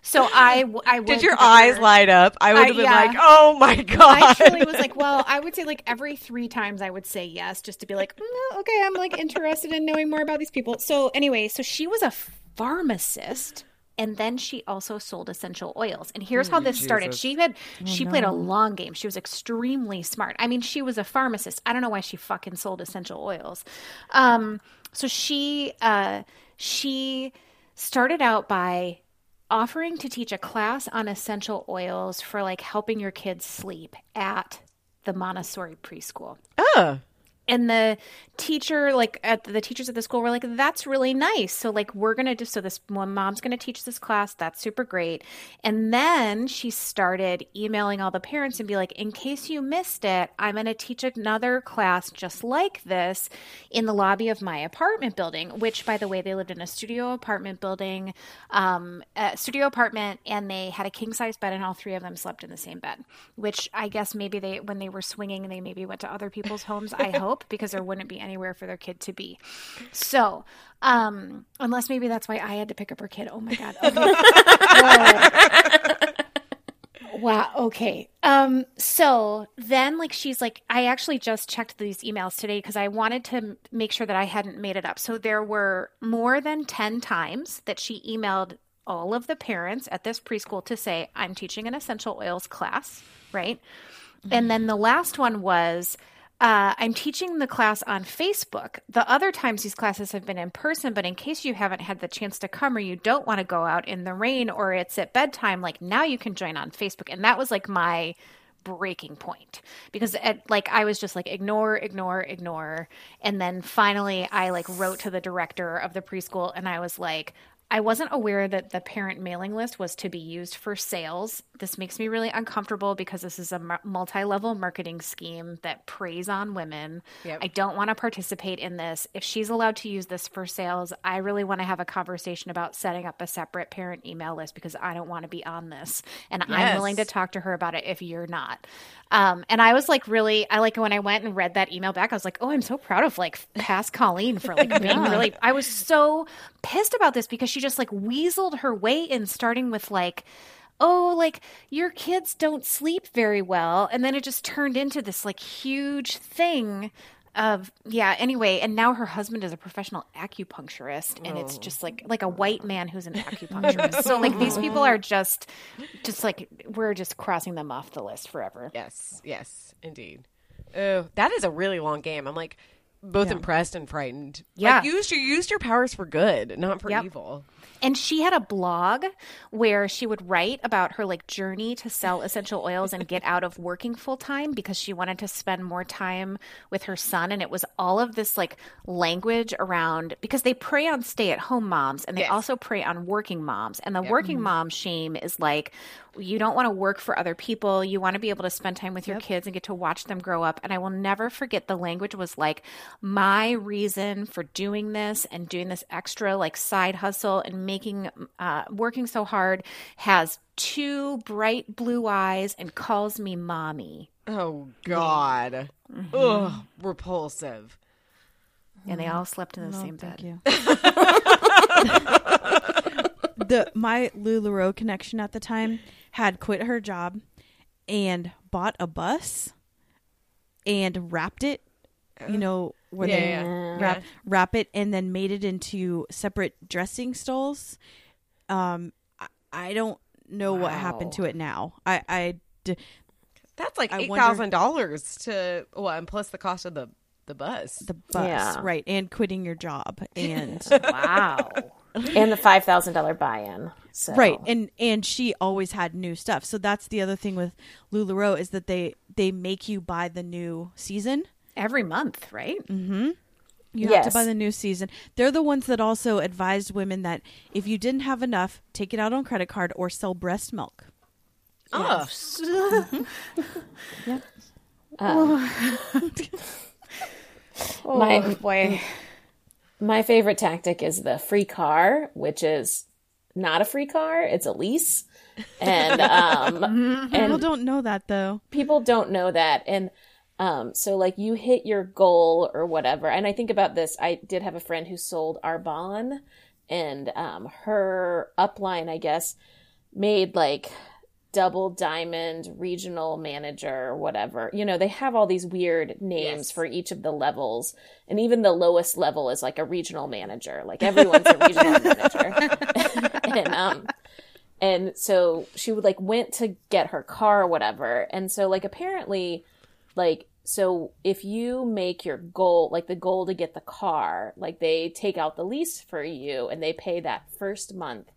So I did your eyes light up? I would have been like, oh my God. I truly was like, well, I would say like every 3 times I would say yes, just to be like, okay, I'm like interested in knowing more about these people. So anyway, so she was a pharmacist. And then she also sold essential oils. And here's how this started. She played a long game. She was extremely smart. I mean, she was a pharmacist. I don't know why she fucking sold essential oils. So she started out by offering to teach a class on essential oils for like helping your kids sleep at the Montessori preschool. Oh. And the teachers at the school were like, that's really nice. So like, we're going to do, so this mom's going to teach this class. That's super great. And then she started emailing all the parents and be like, in case you missed it, I'm going to teach another class just like this in the lobby of my apartment building, which by the way, they lived in a studio apartment building, and they had a king size bed and all 3 of them slept in the same bed, which I guess maybe when they were swinging, they maybe went to other people's homes. I hope. Because there wouldn't be anywhere for their kid to be. So, unless maybe that's why I had to pick up her kid. Oh my God. Okay. Wow. Okay. So then like, she's like, I actually just checked these emails today because I wanted to make sure that I hadn't made it up. So there were more than 10 times that she emailed all of the parents at this preschool to say, I'm teaching an essential oils class. Right. Mm-hmm. And then the last one was, I'm teaching the class on Facebook. The other times these classes have been in person, but in case you haven't had the chance to come or you don't want to go out in the rain or it's at bedtime, like now you can join on Facebook. And that was like my breaking point because I was just like, ignore. And then finally I like wrote to the director of the preschool and I was like, I wasn't aware that the parent mailing list was to be used for sales. This makes me really uncomfortable because this is a multi-level marketing scheme that preys on women. Yep. I don't want to participate in this. If she's allowed to use this for sales, I really want to have a conversation about setting up a separate parent email list because I don't want to be on this. And yes. I'm willing to talk to her about it if you're not. And I was like, really, I like when I went and read that email back, I was like, oh, I'm so proud of like past Colleen for like being really, I was so pissed about this because she just like weaseled her way in, starting with like, oh, like your kids don't sleep very well, and then it just turned into this like huge thing of anyway, and now her husband is a professional acupuncturist, and it's just like a white man who's an acupuncturist. So like these people are just like, we're just crossing them off the list forever. Yes indeed. Oh, that is a really long game. I'm like both impressed and frightened. Yeah. Like, used your powers for good, not for evil. And she had a blog where she would write about her like journey to sell essential oils and get out of working full time because she wanted to spend more time with her son. And it was all of this like language around, because they prey on stay at home moms, and they also prey on working moms. And the working mom shame is like, you don't want to work for other people. You want to be able to spend time with your kids and get to watch them grow up. And I will never forget, the language was like, my reason for doing this and doing this extra like side hustle and working so hard has two bright blue eyes and calls me mommy. Oh, God. Mm-hmm. Ugh, repulsive. And they all slept in the same bed. Thank you. My LuLaRoe connection at the time had quit her job and bought a bus and wrapped it, you know, where they wrap it, and then made it into separate dressing stalls. I don't know what happened to it now. That's like $8,000 to, well, and plus the cost of the bus. The bus, right, and quitting your job. And and the $5,000 buy-in. So. Right. And she always had new stuff. So that's the other thing with LuLaRoe, is that they make you buy the new season. Every month, right? Mm-hmm. You have to buy the new season. They're the ones that also advised women that if you didn't have enough, take it out on credit card or sell breast milk. Oh. Yep. Boy. My favorite tactic is the free car, which is not a free car. It's a lease. And people don't know that, though. People don't know that. And so, like, you hit your goal or whatever. And I think about this. I did have a friend who sold Arbonne, and her upline, I guess, made, like, double diamond regional manager or whatever. You know, they have all these weird names for each of the levels, and even the lowest level is like a regional manager. Like, everyone's a regional manager. And so she would like went to get her car or whatever. And so like apparently like, so if you make your goal, like the goal to get the car, like they take out the lease for you and they pay that first month.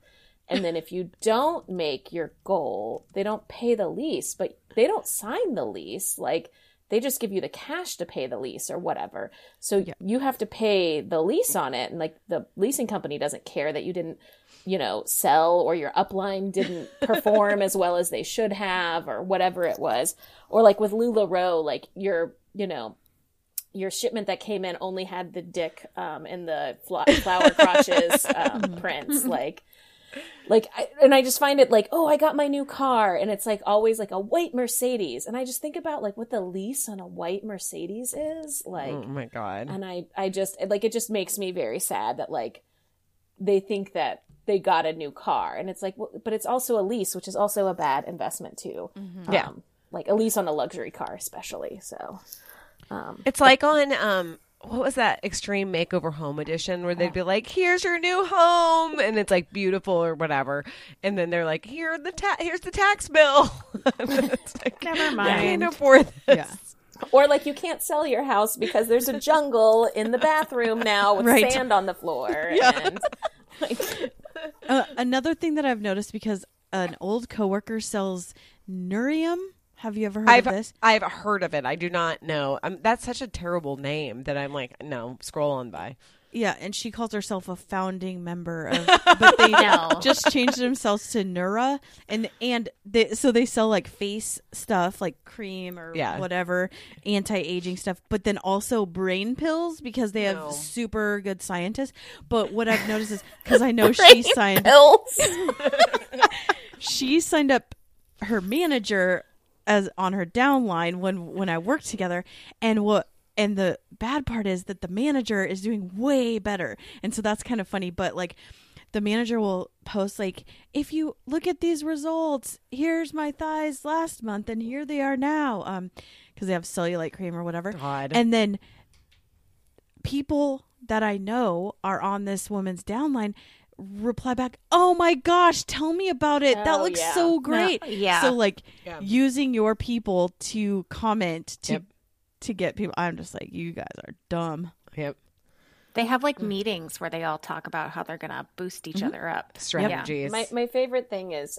And then if you don't make your goal, they don't pay the lease, but they don't sign the lease. Like, they just give you the cash to pay the lease or whatever. So you have to pay the lease on it. And, like, the leasing company doesn't care that you didn't, you know, sell, or your upline didn't perform as well as they should have, or whatever it was. Or, like, with LuLaRoe, like, your, you know, your shipment that came in only had the dick and the flower crotches prints, like... Like, I just find it like, oh, I got my new car. And it's like always like a white Mercedes. And I just think about like what the lease on a white Mercedes is. Like, oh my God. And I just like, it just makes me very sad that like they think that they got a new car. And it's like, but it's also a lease, which is also a bad investment too. Mm-hmm. Yeah. Like a lease on a luxury car, especially. So it's like on, what was that Extreme Makeover Home Edition where they'd be like, here's your new home, and it's like beautiful or whatever, and then they're like, here's the tax bill. It's like, never mind, I can't afford this. Or like, you can't sell your house because there's a jungle in the bathroom now with sand on the floor. And like... another thing that I've noticed, because an old coworker sells Nurium. Have you ever heard of this? I've heard of it. I do not know. That's such a terrible name that I'm like, no, scroll on by. Yeah, and she calls herself a founding member of, but they just changed themselves to Nura, and they, so they sell like face stuff, like cream or whatever, anti-aging stuff, but then also brain pills because they have super good scientists. But what I've noticed is, because I know she signed pills. She signed up her manager as on her downline when I worked together, and what. And the bad part is that the manager is doing way better. And so that's kind of funny. But like the manager will post like, if you look at these results, here's my thighs last month and here they are now. Because they have cellulite cream or whatever. God. And then people that I know are on this woman's downline reply back, oh my gosh, tell me about it. That looks so great. No. Yeah. So like using your people to comment to get people. I'm just like, you guys are dumb. Yep. They have like meetings where they all talk about how they're gonna boost each other up. Strategies. Yeah. My favorite thing is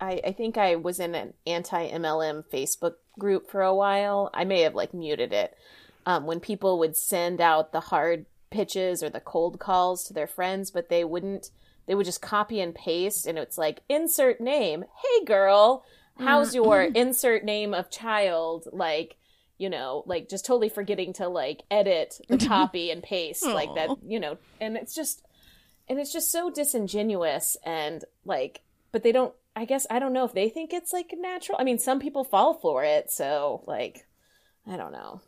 I think I was in an anti-MLM Facebook group for a while. I may have like muted it. When people would send out the hard pitches or the cold calls to their friends, but they wouldn't, they would just copy and paste, and it's like insert name. Hey girl, how's your insert name of child, like, you know, like just totally forgetting to like edit the copy and paste like that, you know, and it's just so disingenuous and like, but they don't, I guess, I don't know if they think it's like natural. I mean, some people fall for it. So like, I don't know.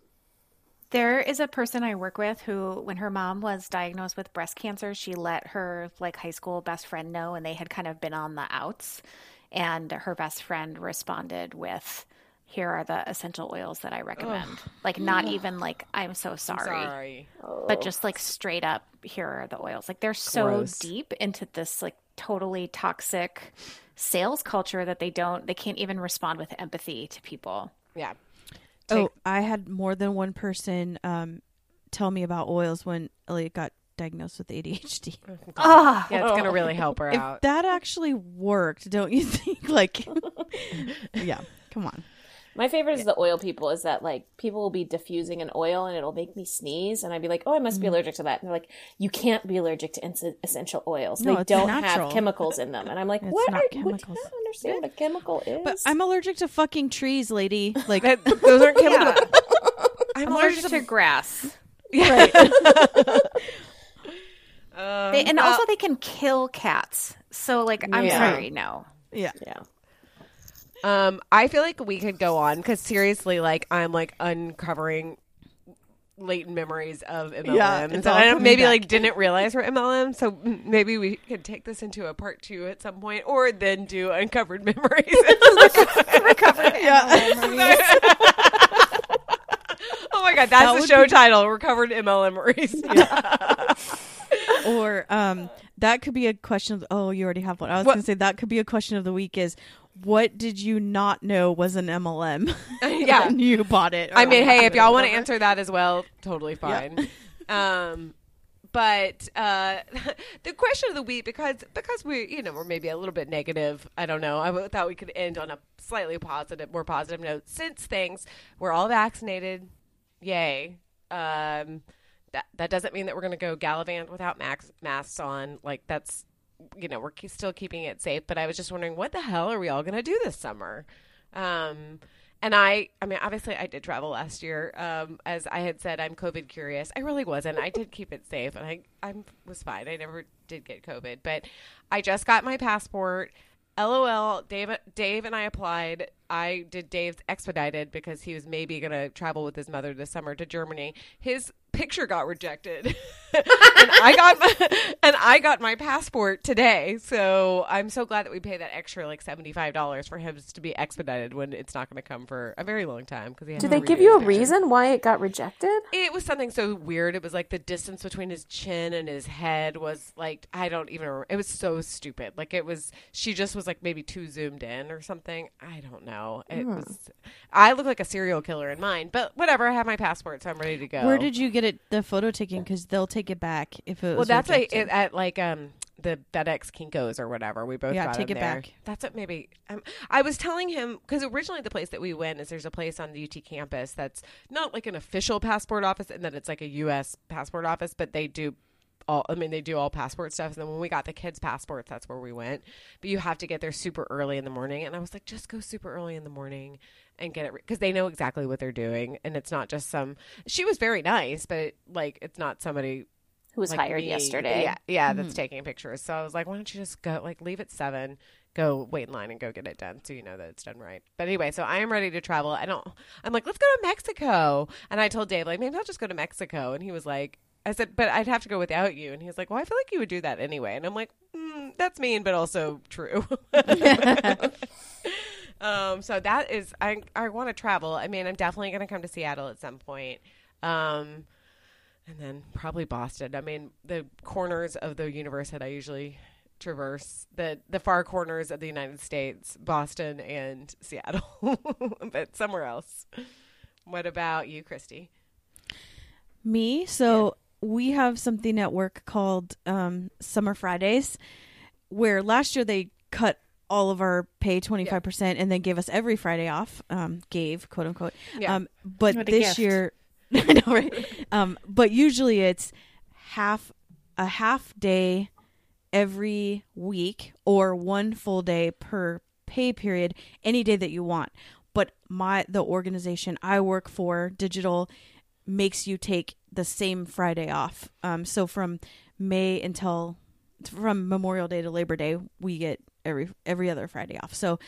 There is a person I work with who, when her mom was diagnosed with breast cancer, she let her like high school best friend know, and they had kind of been on the outs, and her best friend responded with, here are the essential oils that I recommend. Ugh. Like, not even like, I'm so sorry. I'm sorry. Oh. But just like straight up, here are the oils. Like, they're so deep into this like totally toxic sales culture that they can't even respond with empathy to people. Yeah. I had more than one person tell me about oils when Elliot got diagnosed with ADHD. Yeah, it's gonna really help her out. If that actually worked, don't you think? Like, yeah, come on. My favorite is the oil people, is that like people will be diffusing an oil and it'll make me sneeze, and I'd be like, oh, I must be allergic to that. And they're like, you can't be allergic to essential oils. No, they don't have chemicals in them. And I'm like, what are chemicals? I don't understand what a chemical is. But I'm allergic to fucking trees, lady. Like those aren't chemicals. Yeah. I'm allergic to grass. Right. Also they can kill cats. So like, I'm sorry, no. Yeah. Yeah. I feel like we could go on because seriously, like I'm like uncovering latent memories of MLMs. Yeah, and I maybe back. Like didn't realize we're MLM. So maybe we could take this into a part 2 at some point, or then do uncovered memories. Recovered memories. Oh my God, that's the show title: Recovered MLM memories. Yeah. Or that could be a question of, oh, you already have one. I was going to say that could be a question of the week is, what did you not know was an MLM? Yeah. You bought it. I mean, hey, if y'all want to answer that as well, totally fine. Yeah. But the question of the week, because we, you know, we're maybe a little bit negative. I don't know. I thought we could end on a slightly more positive note. Since we're all vaccinated. Yay. That doesn't mean that we're going to go gallivant without masks on. Like, that's, you know, we're still keeping it safe. But I was just wondering, what the hell are we all going to do this summer? And I mean, obviously I did travel last year. As I had said, I'm COVID curious. I really wasn't. I did keep it safe, and I was fine. I never did get COVID. But I just got my passport. LOL, Dave and I applied. I did Dave's expedited because he was maybe going to travel with his mother this summer to Germany. His picture got rejected. and I got my passport today. So I'm so glad that we paid that extra like $75 for him to be expedited when it's not going to come for a very long time. Did they give you a reason why it got rejected? It was something so weird. It was like the distance between his chin and his head was like, I don't even remember. It was so stupid. Like she just was like maybe too zoomed in or something. I don't know. I look like a serial killer in mine, but whatever. I have my passport, so I'm ready to go. Where did you get the photo taken? Because they'll take it back if it was rejected. At like the FedEx Kinkos or whatever. We both got take it there. Back. That's what maybe I was telling him, because originally the place that we went is there's a place on the UT campus that's not like an official passport office, and then it's like a U.S. passport office, but they do all, I mean, they do all passport stuff. And then when we got the kids' passports, that's where we went. But you have to get there super early in the morning. And I was like, just go super early in the morning and get it, because they know exactly what they're doing. And it's not just some, she was very nice, but like, it's not somebody who was like hired me yesterday. Yeah. Mm-hmm. That's taking pictures. So I was like, why don't you just go, like, leave at 7, go wait in line and go get it done, so you know that it's done right. But anyway, so I am ready to travel. I'm like, let's go to Mexico. And I told Dave, like, maybe I'll just go to Mexico. And he was like, I said, but I'd have to go without you. And he's like, well, I feel like you would do that anyway. And I'm like, that's mean, but also true. So that is, I want to travel. I mean, I'm definitely going to come to Seattle at some point. And then probably Boston. I mean, the corners of the universe that I usually traverse, the far corners of the United States, Boston and Seattle, but somewhere else. What about you, Christy? Me? So we have something at work called Summer Fridays, where last year they cut all of our pay 25% and then gave us every Friday off, gave, quote unquote. Yeah. But what this year, I know, right? But usually it's a half day every week or one full day per pay period, any day that you want. But the organization I work for, Digital, makes you take the same Friday off. So from May until from Memorial Day to Labor Day, we get every other Friday off. So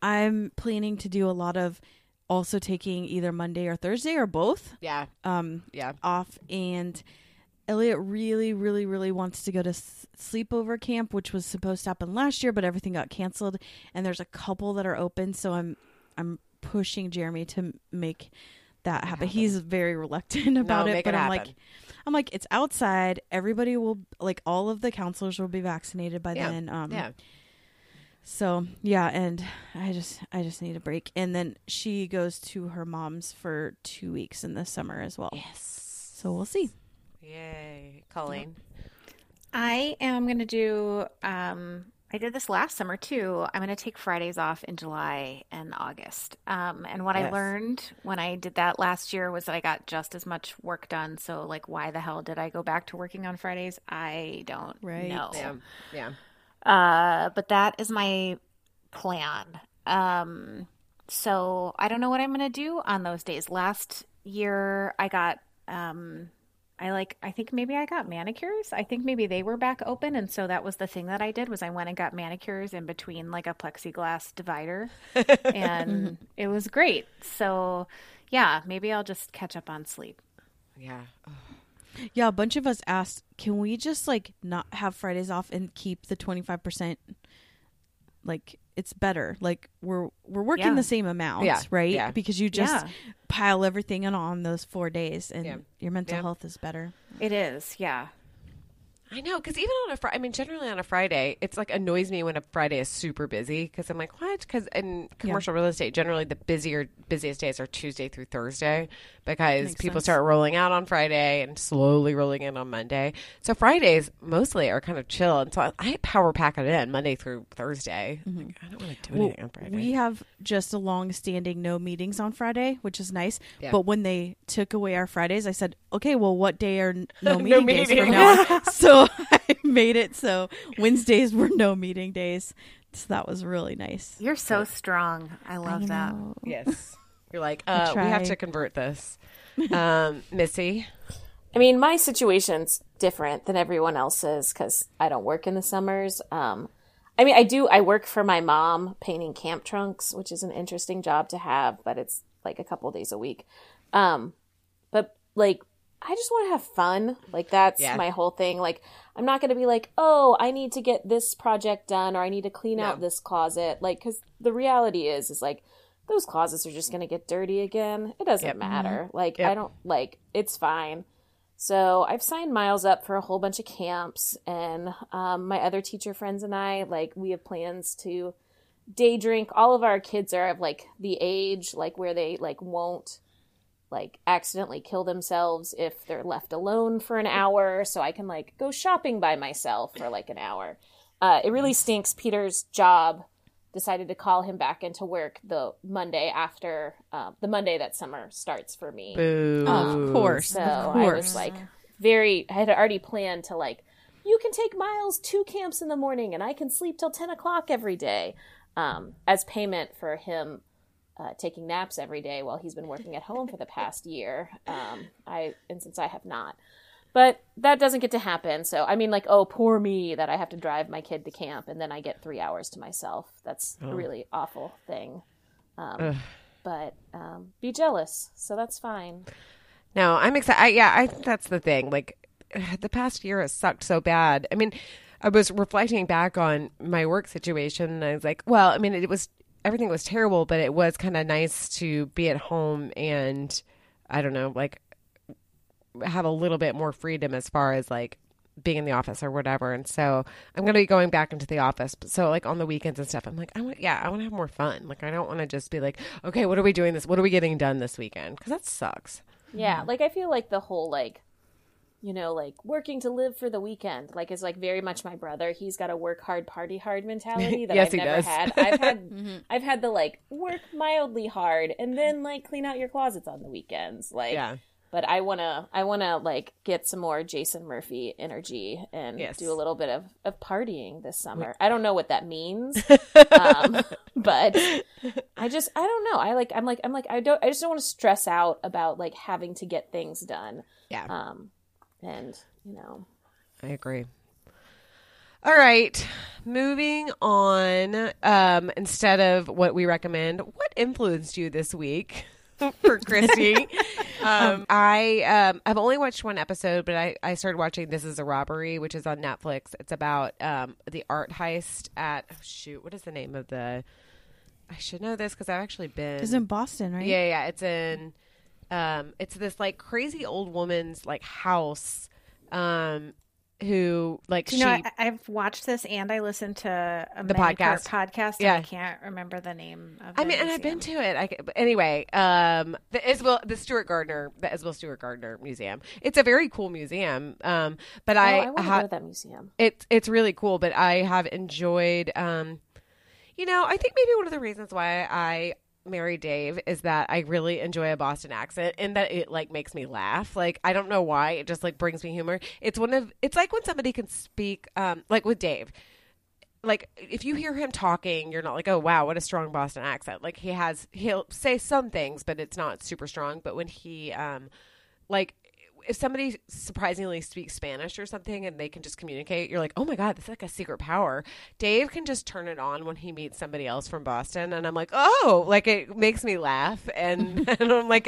I'm planning to do a lot of also taking either Monday or Thursday or both. Yeah. Off. And Elliot really, really, really wants to go to sleepover camp, which was supposed to happen last year, but everything got canceled. And there's a couple that are open. So I'm pushing Jeremy to make that happen. He's very reluctant about it, but I'm like, it's outside. Everybody will, like, all of the counselors will be vaccinated by then. So yeah. And I just need a break. And then she goes to her mom's for 2 weeks in the summer as well. Yes. So we'll see. Yay. Colleen. I am going to do, I did this last summer too. I'm going to take Fridays off in July and August. And what I learned when I did that last year was that I got just as much work done. So, like, why the hell did I go back to working on Fridays? I don't know. Yeah. But that is my plan. So I don't know what I'm going to do on those days. Last year I got, I think maybe I got manicures. I think maybe they were back open. And so that was the thing that I did, was I went and got manicures in between, like, a plexiglass divider, and it was great. So yeah, maybe I'll just catch up on sleep. Yeah. Oh. Yeah. A bunch of us asked, can we just, like, not have Fridays off and keep the 25%? Like, it's better. Like, we're working the same amount, right? Yeah. Because you just pile everything in on those 4 days, and your mental health is better. It is, I know, because even on a Friday, I mean, generally on a Friday, it's, like, annoys me when a Friday is super busy, because I'm like, what? Because in commercial real estate, generally the busiest days are Tuesday through Thursday, because people start rolling out on Friday and slowly rolling in on Monday. So Fridays mostly are kind of chill. And so I power pack it in Monday through Thursday. Mm-hmm. Like, I don't want to do anything on Friday. We have just a long-standing no meetings on Friday, which is nice. Yeah. But when they took away our Fridays, I said, okay, well, what day are no meeting days from now? So I made it so Wednesdays were no meeting days. So that was really nice. You're so strong. I love that. Yes. You're like, we have to convert this. Missy? I mean, my situation's different than everyone else's because I don't work in the summers. I mean, I work for my mom painting camp trunks, which is an interesting job to have, but it's like a couple days a week. But, like, I just want to have fun. Like, that's my whole thing. Like, I'm not going to be like, oh, I need to get this project done, or I need to clean out this closet. Like, because the reality is like, those closets are just going to get dirty again. It doesn't matter. Like, I don't, like, it's fine. So I've signed Miles up for a whole bunch of camps, and my other teacher friends and I, like, we have plans to day drink. All of our kids are of, like, the age, like, where they, like, won't like accidentally kill themselves if they're left alone for an hour, so I can like go shopping by myself for like an hour. It really stinks. Peter's job decided to call him back into work the Monday after the Monday that summer starts for me. Boo. Oh, of course. So of course. I was like I had already planned to like, you can take Miles to camps in the morning and I can sleep till 10 o'clock every day as payment for him taking naps every day while he's been working at home for the past year. Since I have not. But that doesn't get to happen. So, I mean, like, oh, poor me that I have to drive my kid to camp and then I get 3 hours to myself. That's a really awful thing. But be jealous. So that's fine. No, I'm excited. I think that's the thing. Like, the past year has sucked so bad. I mean, I was reflecting back on my work situation and I was like, well, I mean, it was everything was terrible, but it was kind of nice to be at home and, I don't know, like, have a little bit more freedom as far as like being in the office or whatever. And so I'm going to be going back into the office. So like on the weekends and stuff, I'm like, I want to have more fun. Like, I don't want to just be like, okay, what are we doing this? What are we getting done this weekend? 'Cause that sucks. Yeah. Like, I feel like the whole, like, you know, like working to live for the weekend, like is like very much my brother. He's got a work hard, party hard mentality that yes, I've never had. I've had the like work mildly hard and then like clean out your closets on the weekends. Like, yeah. But I wanna like get some more Jason Murphy energy and do a little bit of partying this summer. I don't know what that means, but I don't know. I just don't want to stress out about like having to get things done. Yeah. And you know, I agree. All right, moving on. Instead of what we recommend, what influenced you this week? For Christy, I've only watched one episode, but I started watching This Is a Robbery, which is on Netflix. It's about the art heist at what is the name of the? I should know this because I've actually been. It's in Boston, right? Yeah. It's in. It's this like crazy old woman's like house. Who like you know? I've watched this and I listened to the podcast. Yeah, and I can't remember the name of it. I mean, and I've been to it. The Stuart Gardner Museum. It's a very cool museum. But I want to go to that museum. It's really cool. But I have enjoyed. You know, I think maybe one of the reasons why I married Dave is that I really enjoy a Boston accent and that it like makes me laugh. Like, I don't know why, it just like brings me humor. It's like when somebody can speak like with Dave, like if you hear him talking, you're not like, oh wow, what a strong Boston accent. Like he'll say some things, but it's not super strong. But when he like if somebody surprisingly speaks Spanish or something and they can just communicate, you're like, oh my God, that's like a secret power. Dave can just turn it on when he meets somebody else from Boston. And I'm like, oh, like it makes me laugh. And, and I'm like,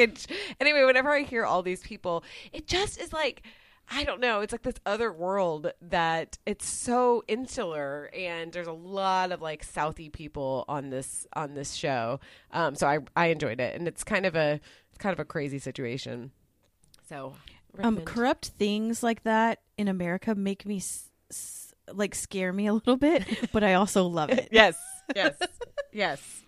anyway, whenever I hear all these people, it just is like, I don't know. It's like this other world that it's so insular, and there's a lot of like Southie people on this show. So I enjoyed it, and it's kind of a crazy situation. So corrupt things like that in America make me like scare me a little bit, but I also love it. Yes.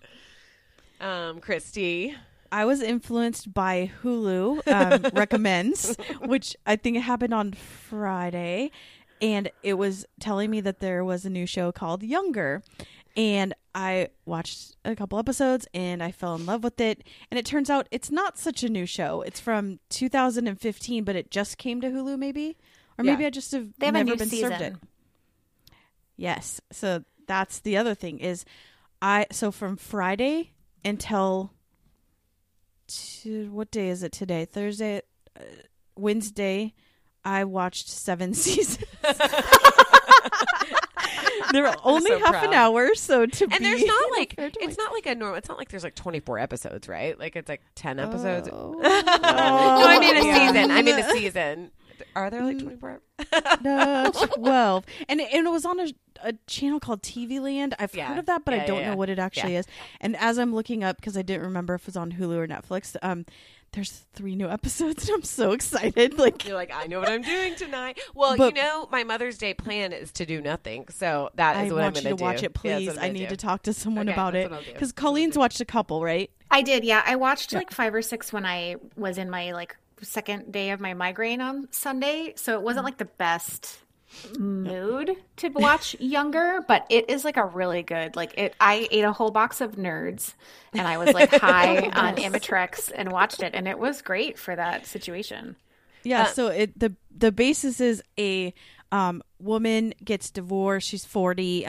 Christy, I was influenced by Hulu Recommends, which I think it happened on Friday, and it was telling me that there was a new show called Younger, and I watched a couple episodes and I fell in love with it. And it turns out it's not such a new show. It's from 2015, but it just came to Hulu maybe. Or maybe I just have they have never a new been season. Served it. Yes. So that's the other thing is so from Friday until what day is it today? Thursday, Wednesday, I watched 7 seasons. They're only an hour, so to and be... And there's not like... It's not like a normal... It's not like there's like 24 episodes, right? Like it's like 10 episodes. Oh. No, I mean a season. Are there like 24? No, 12. And it was on a channel called TV Land. I've heard of that, but I don't know what it actually is. And as I'm looking up, because I didn't remember if it was on Hulu or Netflix... There's 3 new episodes and I'm so excited. Like you're like, I know what I'm doing tonight. Well, you know, my Mother's Day plan is to do nothing. So that is what I'm going to do. I want you to watch it, please. I need to talk to someone about it. Because Colleen's watched a couple, right? I did, yeah. I watched like 5 or 6 when I was in my like second day of my migraine on Sunday. So it wasn't like the best mood to watch Younger, but it is like a really good, like it. I ate a whole box of nerds and I was like high on Imitrex and watched it. And it was great for that situation. Yeah. So it, the basis is a woman gets divorced. She's 40,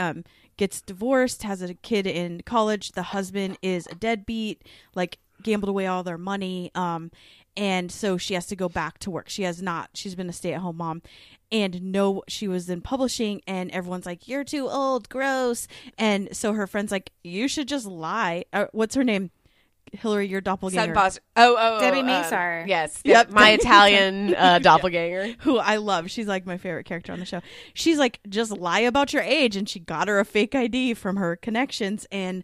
gets divorced, has a kid in college. The husband is a deadbeat, like gambled away all their money. And so she has to go back to work. She's been a stay-at-home mom. And she was in publishing, and everyone's like, "You're too old, gross." And so her friend's like, "You should just lie." What's her name? Hillary, your doppelganger. Debbie Mazar. Yes. Yep. My Italian doppelganger. Yeah. Who I love. She's like my favorite character on the show. She's like, "Just lie about your age." And she got her a fake ID from her connections. And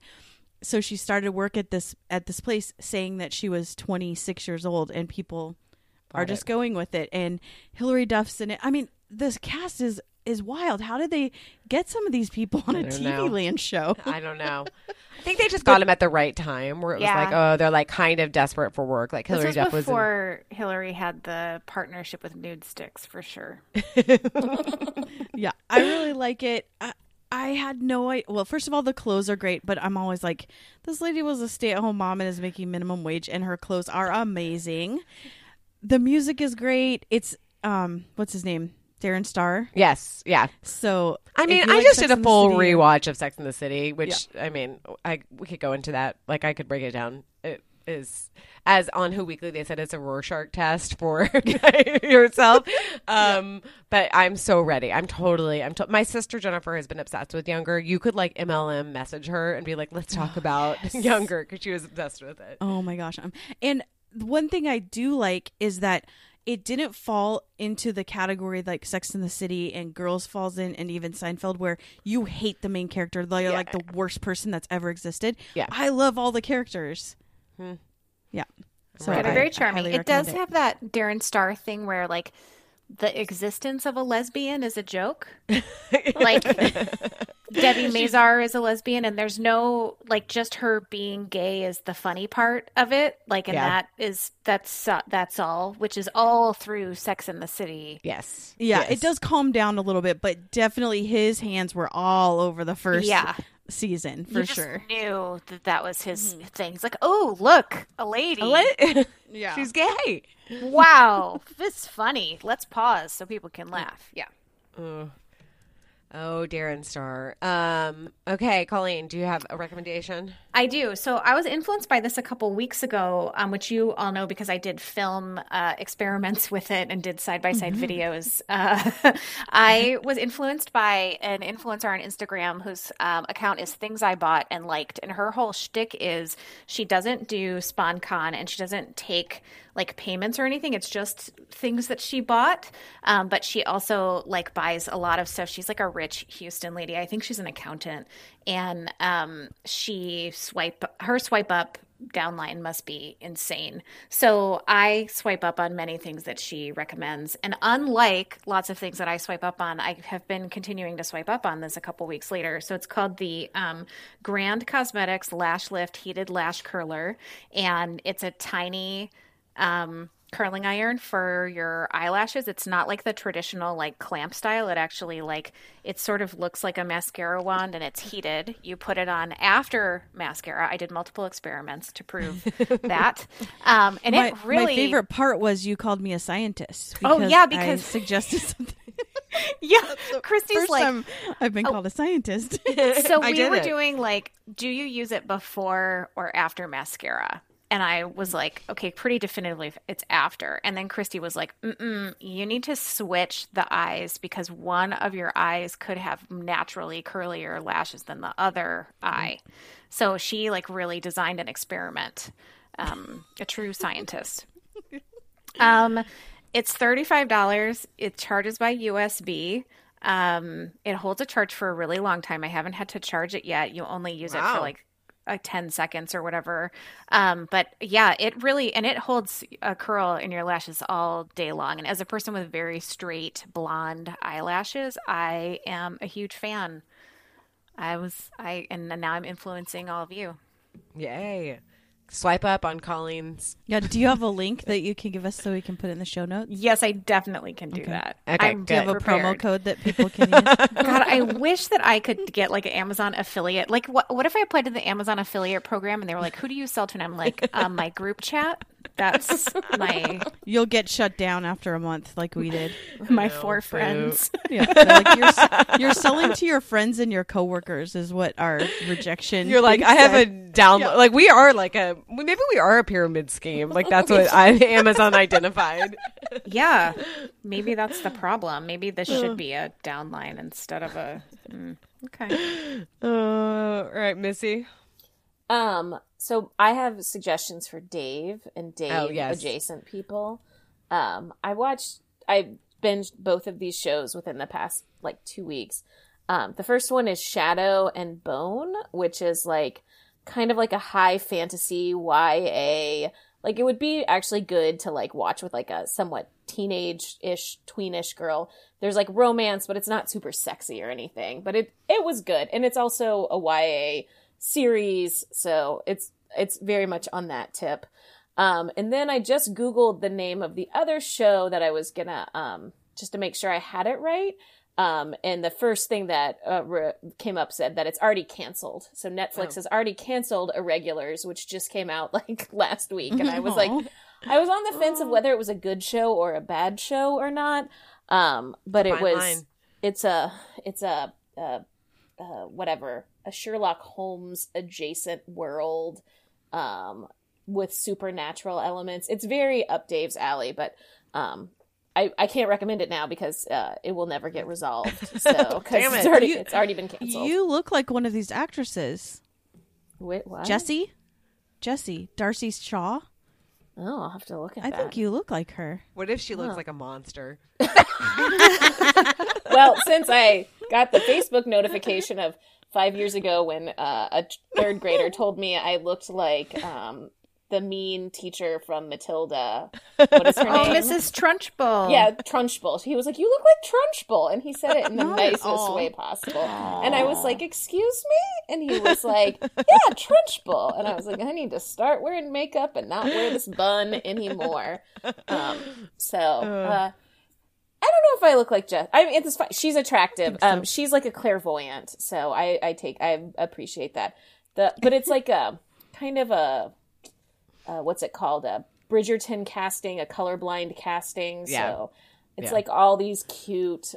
so she started work at this place saying that she was 26 years old, and people are just going with it. And Hillary Duff's in it. I mean, this cast is wild. How did they get some of these people on a TV Land show? I don't know. I think they just got them at the right time where it was like, oh, they're like kind of desperate for work. Like Hillary Duff was before Hillary had the partnership with Nude Sticks for sure. Yeah, I really like it. I had no idea. Well, first of all, the clothes are great, but I'm always like, this lady was a stay-at-home mom and is making minimum wage, and her clothes are amazing. The music is great. It's what's his name? Darren Star. Yes. Yeah. So I mean, I just did a full rewatch of Sex and the City, which I mean, we could go into that. Like, I could break it down. It is, as on Who Weekly they said, it's a Rorschach test for yourself. But I'm so ready. My sister Jennifer has been obsessed with Younger. You could like MLM message her and be like, let's talk about Younger, because she was obsessed with it. Oh my gosh. And one thing I do like is that it didn't fall into the category like Sex and the City and Girls falls in, and even Seinfeld, where you hate the main character. They're like the worst person that's ever existed. Yeah. I love all the characters. Hmm. Yeah. So they're very charming. It does have that Darren Star thing where like the existence of a lesbian is a joke. Like Debbie Mazar is a lesbian, and there's no like, just her being gay is the funny part of it. Like, and that's all, which is all through Sex and the City. Yes. Yeah. Yes. It does calm down a little bit, but definitely his hands were all over the first season for sure. You just knew that was his thing. He's like, oh, look, a lady. Yeah. She's gay. Wow. This is funny. Let's pause so people can laugh. Yeah. Oh, Darren Star. Okay, Colleen, do you have a recommendation? I do. So I was influenced by this a couple weeks ago, which you all know because I did film experiments with it and did side-by-side videos. I was influenced by an influencer on Instagram whose account is Things I Bought and Liked. And her whole shtick is she doesn't do SponCon and she doesn't take like payments or anything. It's just things that she bought. But she also like buys a lot of stuff. She's like a rich Houston lady. I think she's an accountant, and her swipe up downline must be insane. So I swipe up on many things that she recommends, and unlike lots of things that I swipe up on, I have been continuing to swipe up on this a couple weeks later. So it's called the Grand Cosmetics Lash Lift Heated Lash Curler, and it's a tiny curling iron for your eyelashes. It's not like the traditional like clamp style. It actually like it sort of looks like a mascara wand, and it's heated. You put it on after mascara. I did multiple experiments to prove that. And it really my favorite part was you called me a scientist. Because I suggested something. Yeah, Christy's first like time I've been called a scientist. So we were doing like, do you use it before or after mascara? And I was like, okay, pretty definitively it's after. And then Christy was like, you need to switch the eyes because one of your eyes could have naturally curlier lashes than the other eye. So she like really designed an experiment, a true scientist. It's $35. It charges by USB. It holds a charge for a really long time. I haven't had to charge it yet. You only use it for like 10 seconds or whatever. But yeah, it really, and it holds a curl in your lashes all day long. And as a person with very straight blonde eyelashes, I am a huge fan. And now I'm influencing all of you. Yay. swipe up on Colleen's. Yeah. Do you have a link that you can give us so we can put it in the show notes? Yes, I definitely can do that. Okay, do you have a promo code that people can use? God, I wish that I could get like an Amazon affiliate. Like, what if I applied to the Amazon affiliate program and they were like, "Who do you sell to?" And I'm like, "My group chat." That's my. You'll get shut down after a month, like we did. Four friends. Yeah, like you're selling to your friends and your coworkers is what our rejection. You're like, I have a download. Yeah. Like we are like maybe we are a pyramid scheme. Like that's what Amazon identified. Yeah, maybe that's the problem. Maybe this should be a downline instead of a. Okay. All right, Missy. So I have suggestions for Dave and Dave adjacent people. I binged both of these shows within the past like 2 weeks. The first one is Shadow and Bone, which is like kind of like a high fantasy YA. Like it would be actually good to like watch with like a somewhat teenage-ish, tweenish girl. There's like romance, but it's not super sexy or anything. But it was good, and it's also a YA series, so it's very much on that tip. And then I just Googled the name of the other show that I was gonna just to make sure I had it right, and the first thing that came up said that it's already canceled. So Netflix has already canceled Irregulars, which just came out like last week, and I was like, I was on the fence of whether it was a good show or a bad show or not, but it was line. A Sherlock Holmes adjacent world with supernatural elements. It's very up Dave's alley, but I can't recommend it now because it will never get resolved. So damn it. It's already been canceled. You look like one of these actresses. Wait, what? Jessie. Darcy Shaw. Oh, I'll have to look at that. I think you look like her. What if she looks like a monster? Well, since I got the Facebook notification of 5 years ago when a third grader told me I looked like the mean teacher from Matilda. What is her name? Mrs. Trunchbull. Yeah, Trunchbull. He was like, "You look like Trunchbull." And he said it in the nicest way possible. Aww. And I was like, "Excuse me?" And he was like, "Yeah, Trunchbull." And I was like, I need to start wearing makeup and not wear this bun anymore. I don't know if I look like Jess. I mean, it's fine. She's attractive. She's like a clairvoyant, so I appreciate that. But it's like a kind of a what's it called? A Bridgerton casting, a colorblind casting. Yeah. So it's like all these cute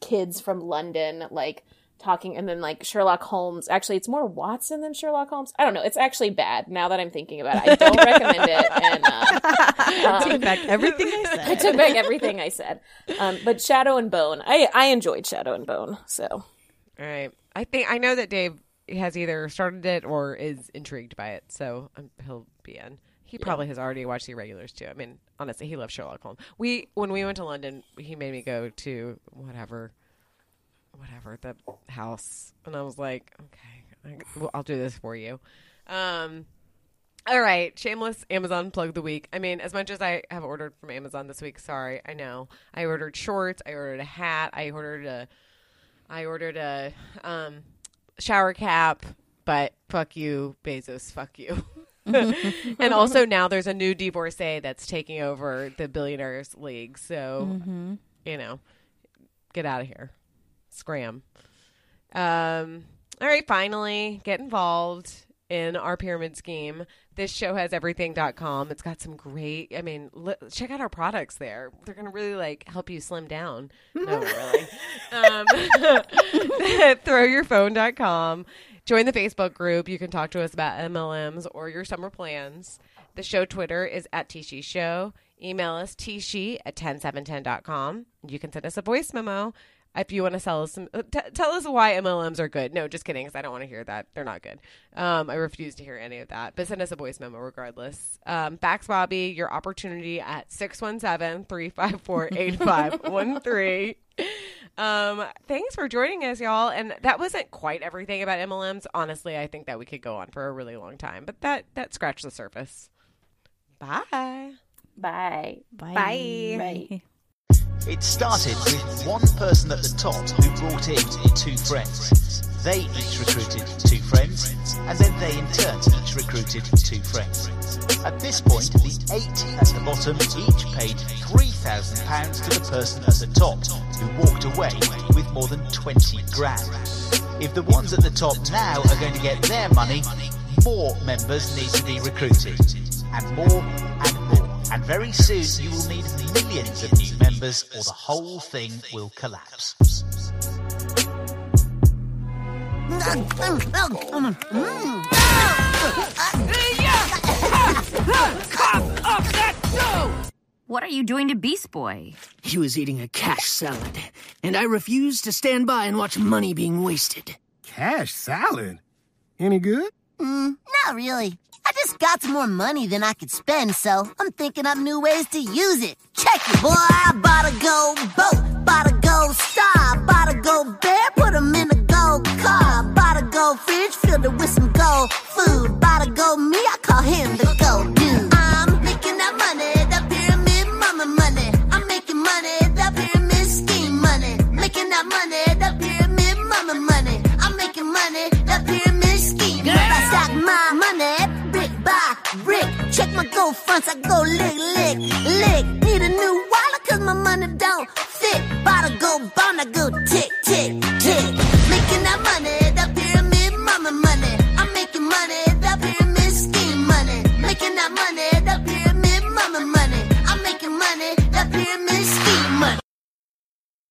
kids from London, like talking, and then like Sherlock Holmes. Actually, it's more Watson than Sherlock Holmes. I don't know. It's actually bad now that I'm thinking about it. I don't recommend it. And I took back everything I said. But Shadow and Bone, I enjoyed Shadow and Bone. So, all right. I think I know that Dave has either started it or is intrigued by it. So he'll be in. He probably has already watched the Irregulars too. I mean, honestly, he loves Sherlock Holmes. When we went to London, he made me go to whatever the house, and I was like, okay, I'll do this for you. All right, shameless Amazon plug the week. I mean, as much as I have ordered from Amazon this week, sorry, I know I ordered shorts, I ordered a hat, I ordered a shower cap, but fuck you, Bezos, fuck you. And also now there's a new divorcee that's taking over the Billionaires League, so you know, get out of here. Scram. All right, finally, get involved in our pyramid scheme. This show has everything.com. It's got some great, I mean, check out our products there. They're going to really like help you slim down. No, really. Throwyourphone.com. Join the Facebook group. You can talk to us about MLMs or your summer plans. The show Twitter is @TishiShow. Email us tishi@10710.com. You can send us a voice memo. If you want to tell us why MLMs are good. No, just kidding, because I don't want to hear that. They're not good. I refuse to hear any of that. But send us a voice memo regardless. Fax Bobby your opportunity at 617-354-8513. Thanks for joining us, y'all. And that wasn't quite everything about MLMs. Honestly, I think that we could go on for a really long time. But that scratched the surface. Bye. Bye. Bye. Bye. Bye. It started with one person at the top who brought in two friends. They each recruited two friends, and then they in turn each recruited two friends. At this point, the 8 at the bottom each paid £3,000 to the person at the top, who walked away with more than 20 grand. If the ones at the top now are going to get their money, more members need to be recruited, and more and more. And very soon you will need millions of new members, or the whole thing will collapse. What are you doing to Beast Boy? He was eating a cash salad, and I refused to stand by and watch money being wasted. Cash salad? Any good? Not really. I just got some more money than I could spend, so I'm thinking up new ways to use it. Check it, boy. I bought a gold boat, bought a gold star, bought a gold bear, put him in a gold car, bought a gold fridge, filled it with some gold food, bought a gold me, I call him the gold dude. I'm making that money, that pyramid mama money. I'm making money, that pyramid scheme money. Making that money, that pyramid mama money. I'm making money, that pyramid scheme money. I stack my money by Rick, check my gold fronts, I go lick, lick, lick. Need a new wallet cause my money don't fit.